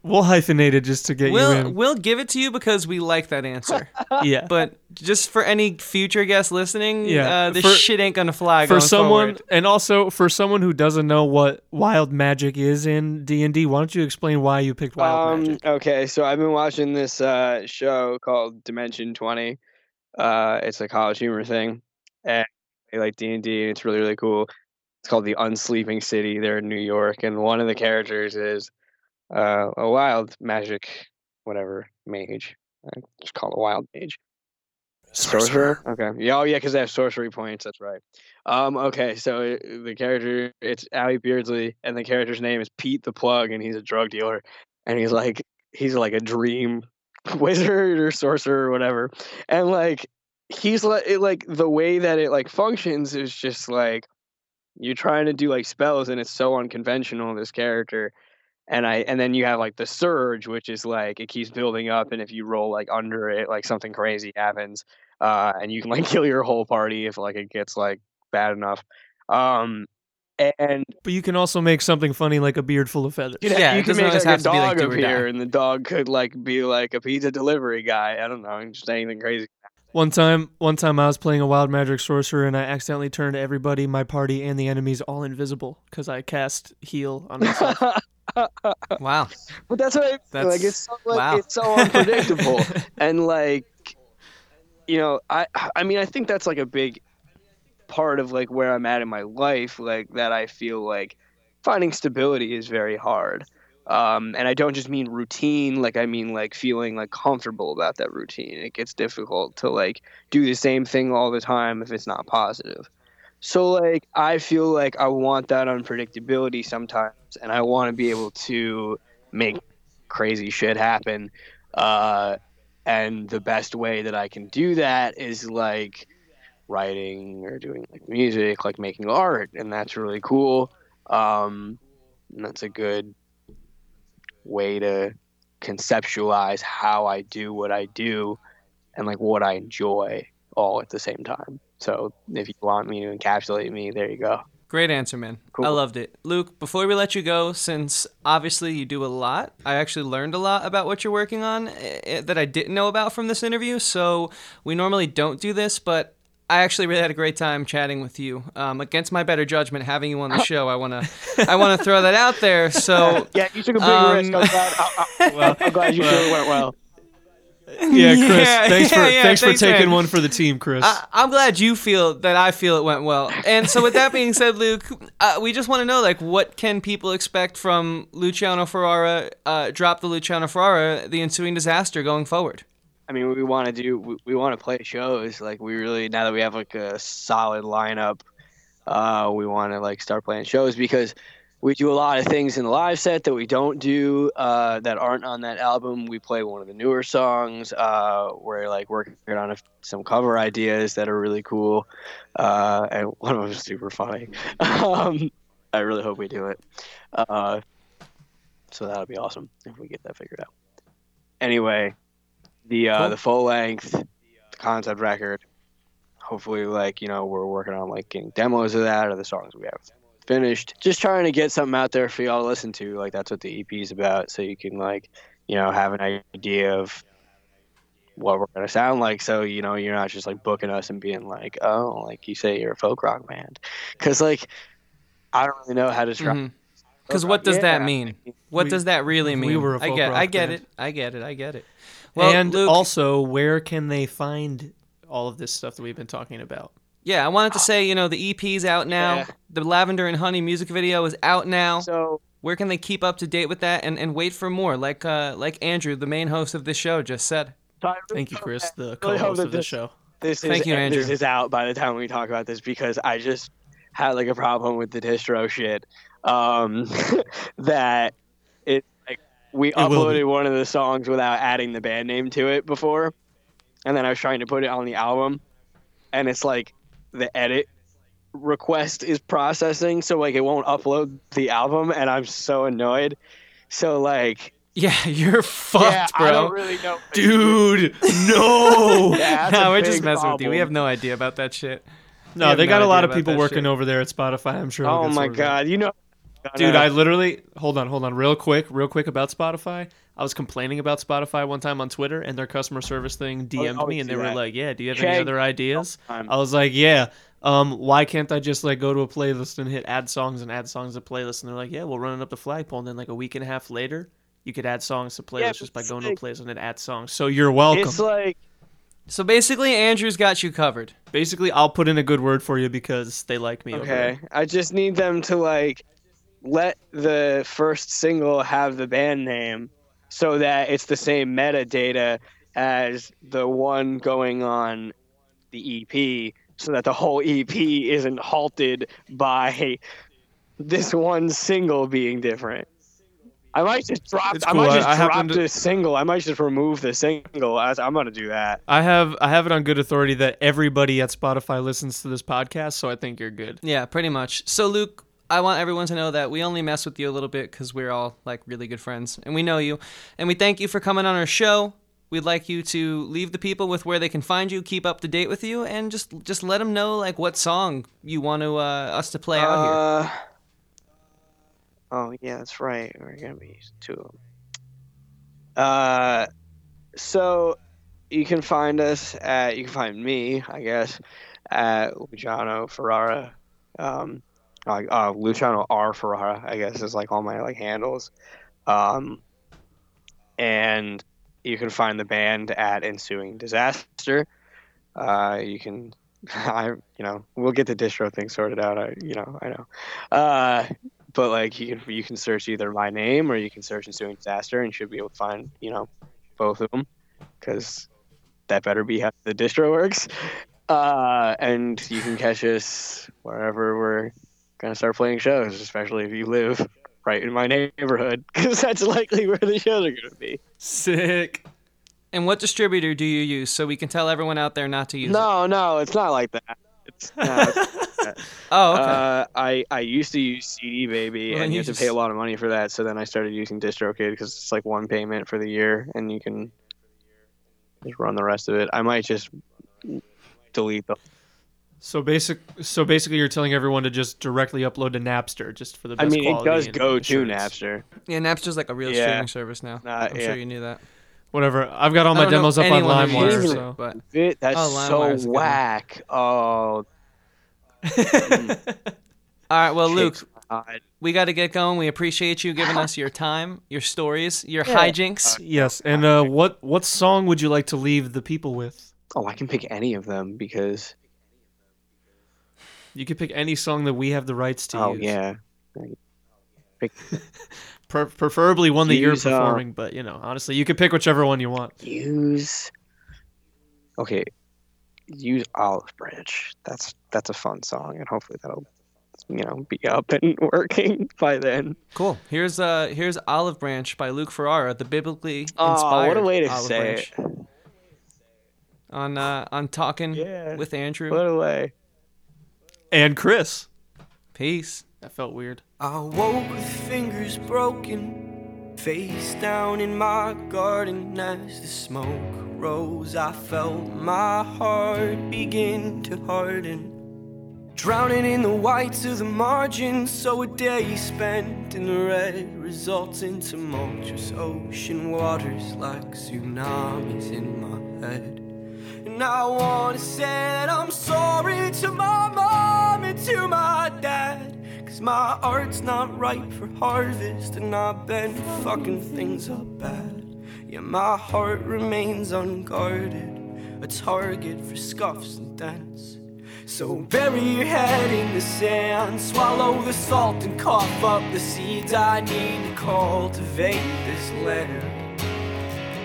We'll hyphenate it just to get we'll, you in. We'll give it to you because we like that answer. Yeah. But just for any future guests listening, yeah. uh, this for, shit ain't going to fly for going someone, forward. And also, for someone who doesn't know what wild magic is in D and D, why don't you explain why you picked wild um, magic? Okay, so I've been watching this uh, show called Dimension twenty. Uh, it's a college humor thing. And they like D and D, and it's really, really cool. It's called The Unsleeping City. They're in New York, and one of the characters is Uh, a wild magic, whatever, mage. I just call it wild mage. Sorcerer? Sorcerer? Okay. Yeah, oh, yeah, because they have sorcery points. That's right. Um. Okay, so the character, it's Allie Beardsley, and the character's name is Pete the Plug, and he's a drug dealer. And he's like, he's like a dream wizard or sorcerer or whatever. And like, he's like, it, like the way that it like functions is just like, you're trying to do like spells, and it's so unconventional, this character. And I and then you have like the surge, which is like it keeps building up, and if you roll like under it, like something crazy happens, uh, and you can like kill your whole party if like it gets like bad enough. Um, and but you can also make something funny like a beard full of feathers. You know, yeah, you can make like, a dog like, appear, and the dog could like be like a pizza delivery guy. I don't know, just anything crazy. One time, one time I was playing a wild magic sorcerer, and I accidentally turned everybody, my party, and the enemies all invisible because I cast heal on myself. Wow. But that's what I mean. That's, like it's so like wow. It's so unpredictable. And like, you know, I I mean I think that's like a big part of like where I'm at in my life, like that I feel like finding stability is very hard. Um and I don't just mean routine, like I mean like feeling like comfortable about that routine. It gets difficult to like do the same thing all the time if it's not positive. So, like, I feel like I want that unpredictability sometimes, and I want to be able to make crazy shit happen. Uh, and the best way that I can do that is, like, writing or doing, like, music, like, making art, and that's really cool. Um, and that's a good way to conceptualize how I do what I do and, like, what I enjoy all at the same time. So if you want me to encapsulate me, there you go. Great answer, man. Cool. I loved it. Luke, before we let you go, since obviously you do a lot, I actually learned a lot about what you're working on that I didn't know about from this interview. So we normally don't do this, but I actually really had a great time chatting with you. Um, against my better judgment, having you on the show, I want to I want to throw that out there. So yeah, you took a big um, risk. I'm glad, I, I, well, I'm glad you well. Sure went well. Yeah, Chris. Yeah, thanks for yeah, yeah, thanks, thanks for taking man. One for the team, Chris. I, I'm glad you feel that I feel it went well. And so, with that being said, Luke, uh, we just want to know, like, what can people expect from Luciano Ferrara? Uh, drop the Luciano Ferrara, the ensuing disaster going forward. I mean, we want to do, we, we want to play shows. Like, we really now that we have like a solid lineup, uh, we want to like start playing shows because we do a lot of things in the live set that we don't do uh, that aren't on that album. We play one of the newer songs. Uh, we're like working on a, some cover ideas that are really cool, uh, and one of them is super funny. um, I really hope we do it. Uh, so that'll be awesome if we get that figured out. Anyway, the uh, cool. the full length, the concept record. Hopefully, like you know, we're working on like getting demos of that or the songs we have. finished. Just trying to get something out there for y'all to listen to. Like, that's what the E P is about, so you can, like, you know, have an idea of what we're going to sound like. So, you know, you're not just, like, booking us and being like, oh, like, you say you're a folk rock band. Because, like, I don't really know how to describe mm-hmm. Because what does yeah. that mean? What we, does that really mean? We were a folk I get, rock I get band. it. I get it. I get it. Well, and Luke, also, where can they find all of this stuff that we've been talking about? Yeah, I wanted to say, you know, the E P's out now. Yeah. The Lavender and Honey music video is out now. So where can they keep up to date with that and, and wait for more? Like uh, like Andrew, the main host of this show, just said. Really Thank you, Chris, the co-host really of this, the show. This Thank is, you, Andrew. This is out by the time we talk about this, because I just had like a problem with the distro shit. Um, that it like we it uploaded one of the songs without adding the band name to it before, and then I was trying to put it on the album, and it's like the edit request is processing, so like it won't upload the album, and I'm so annoyed. So like, yeah, you're fucked, yeah, bro. I don't really know, dude. No, yeah, no, we're just messing problem. with you. We have no idea about that shit. No, they no got a lot of people working shit. over there at Spotify. I'm sure. Oh my god, you know. Dude, I literally hold on, hold on, real quick, real quick about Spotify. I was complaining about Spotify one time on Twitter, and their customer service thing D M'd me, and they were like, "Yeah, do you have any other ideas?" I was like, "Yeah, um, why can't I just like go to a playlist and hit add songs and add songs to playlist?" And they're like, "Yeah, we'll run it up the flagpole," and then like a week and a half later, you could add songs to playlists yeah, just by going like, to a playlist and then add songs. So you're welcome. It's like. So basically, Andrew's got you covered. Basically, I'll put in a good word for you because they like me. Okay, over I just need them to like let the first single have the band name so that it's the same metadata as the one going on the E P, so that the whole E P isn't halted by this one single being different. I might just drop. Cool. I might just I, I drop to... this single. I might just remove the single. I, I'm gonna do that. I have I have it on good authority that everybody at Spotify listens to this podcast, so I think you're good. Yeah, pretty much. So Luke, I want everyone to know that we only mess with you a little bit because we're all like really good friends, and we know you, and we thank you for coming on our show. We'd like you to leave the people with where they can find you, keep up to date with you, and just just let them know like what song you want to uh, us to play uh... out here. Oh, yeah, that's right. We're going to be using two of them. Uh, so you can find us at, you can find me, I guess, at Luciano Ferrara. Um, like, uh, Luciano R. Ferrara, I guess, is like all my like handles. Um, and you can find the band at Ensuing Disaster. Uh, you can, I, you know, we'll get the distro thing sorted out. I, you know, I know. Uh, But like you can you can search either my name or you can search Ensuing Disaster and should be able to find, you know, both of them, because that better be how the distro works. Uh, and you can catch us wherever we're gonna start playing shows, especially if you live right in my neighborhood, because that's likely where the shows are gonna be. Sick. And what distributor do you use so we can tell everyone out there not to use? No, it? no, it's not like that. It's, no, it's like that. Oh, okay. Uh, I, I used to use C D Baby, well, and you have just... to pay a lot of money for that. So then I started using DistroKid because it's like one payment for the year, and you can just run the rest of it. I might just delete them. So basic, so basically, you're telling everyone to just directly upload to Napster just for the best I mean, quality it does go insurance. to Napster. Yeah, Napster's like a real yeah. streaming service now. Uh, I'm yeah. sure you knew that. Whatever. I've got all my demos up on LimeWire. So. But... It, that's oh, so whack. Oh. mm. All right, well, Luke, we got to get going. We appreciate you giving us your time, your stories, your yeah. hijinks. Uh, yes, and uh, what what song would you like to leave the people with? Oh, I can pick any of them because... You can pick any song that we have the rights to oh, use. Oh, yeah. Pick... Pre- preferably one that use, you're performing, uh, but, you know, honestly, you can pick whichever one you want. Use... Okay. Use Olive Branch. That's that's a fun song, and hopefully that'll, you know, be up and working by then. Cool. Here's uh here's Olive Branch by Luke Ferrara, the biblically inspired oh, what a way to Olive say Branch. It. On uh on Talkin' yeah. with Andrew. What a way. And Chris. Peace. That felt weird. I woke with fingers broken, face down in my garden as the smoke rose. I felt my heart begin to harden. Drowning in the whites of the margin, so a day spent in the red results in tumultuous ocean waters like tsunamis in my head. And I want to say that I'm sorry to my mom and to my dad, 'cause my art's not ripe for harvest and I've been fucking things up bad. Yeah, my heart remains unguarded, a target for scuffs and dents. So bury your head in the sand, swallow the salt and cough up the seeds I need to cultivate this land,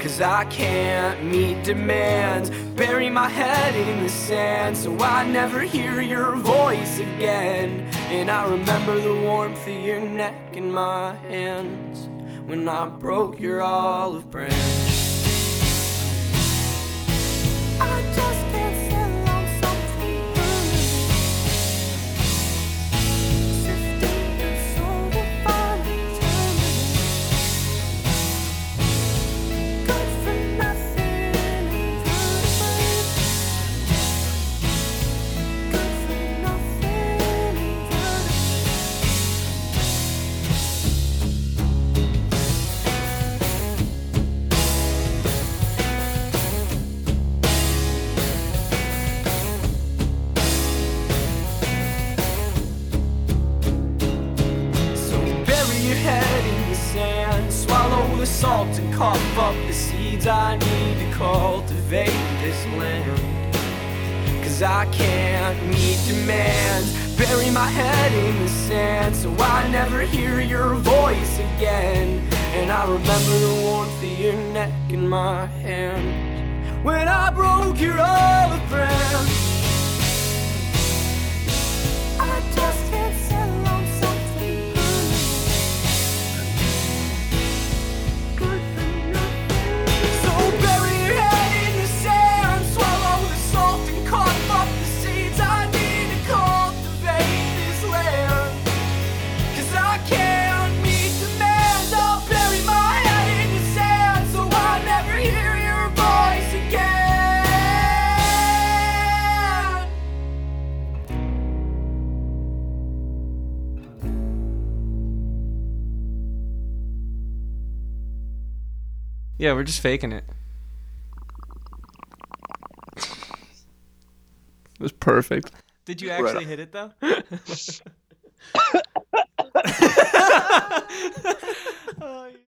'cause I can't meet demands. Bury my head in the sand so I never hear your voice again. And I remember the warmth of your neck in my hands when I broke your olive branch. I just can't cough up the seeds I need to cultivate this land, 'cause I can't meet demands. Bury my head in the sand so I never hear your voice again. And I remember the warmth of your neck in my hand when I broke your olive branch. I just can't settle on something good. Yeah, we're just faking it. It was perfect. Did you actually right hit it, though? Oh, yeah.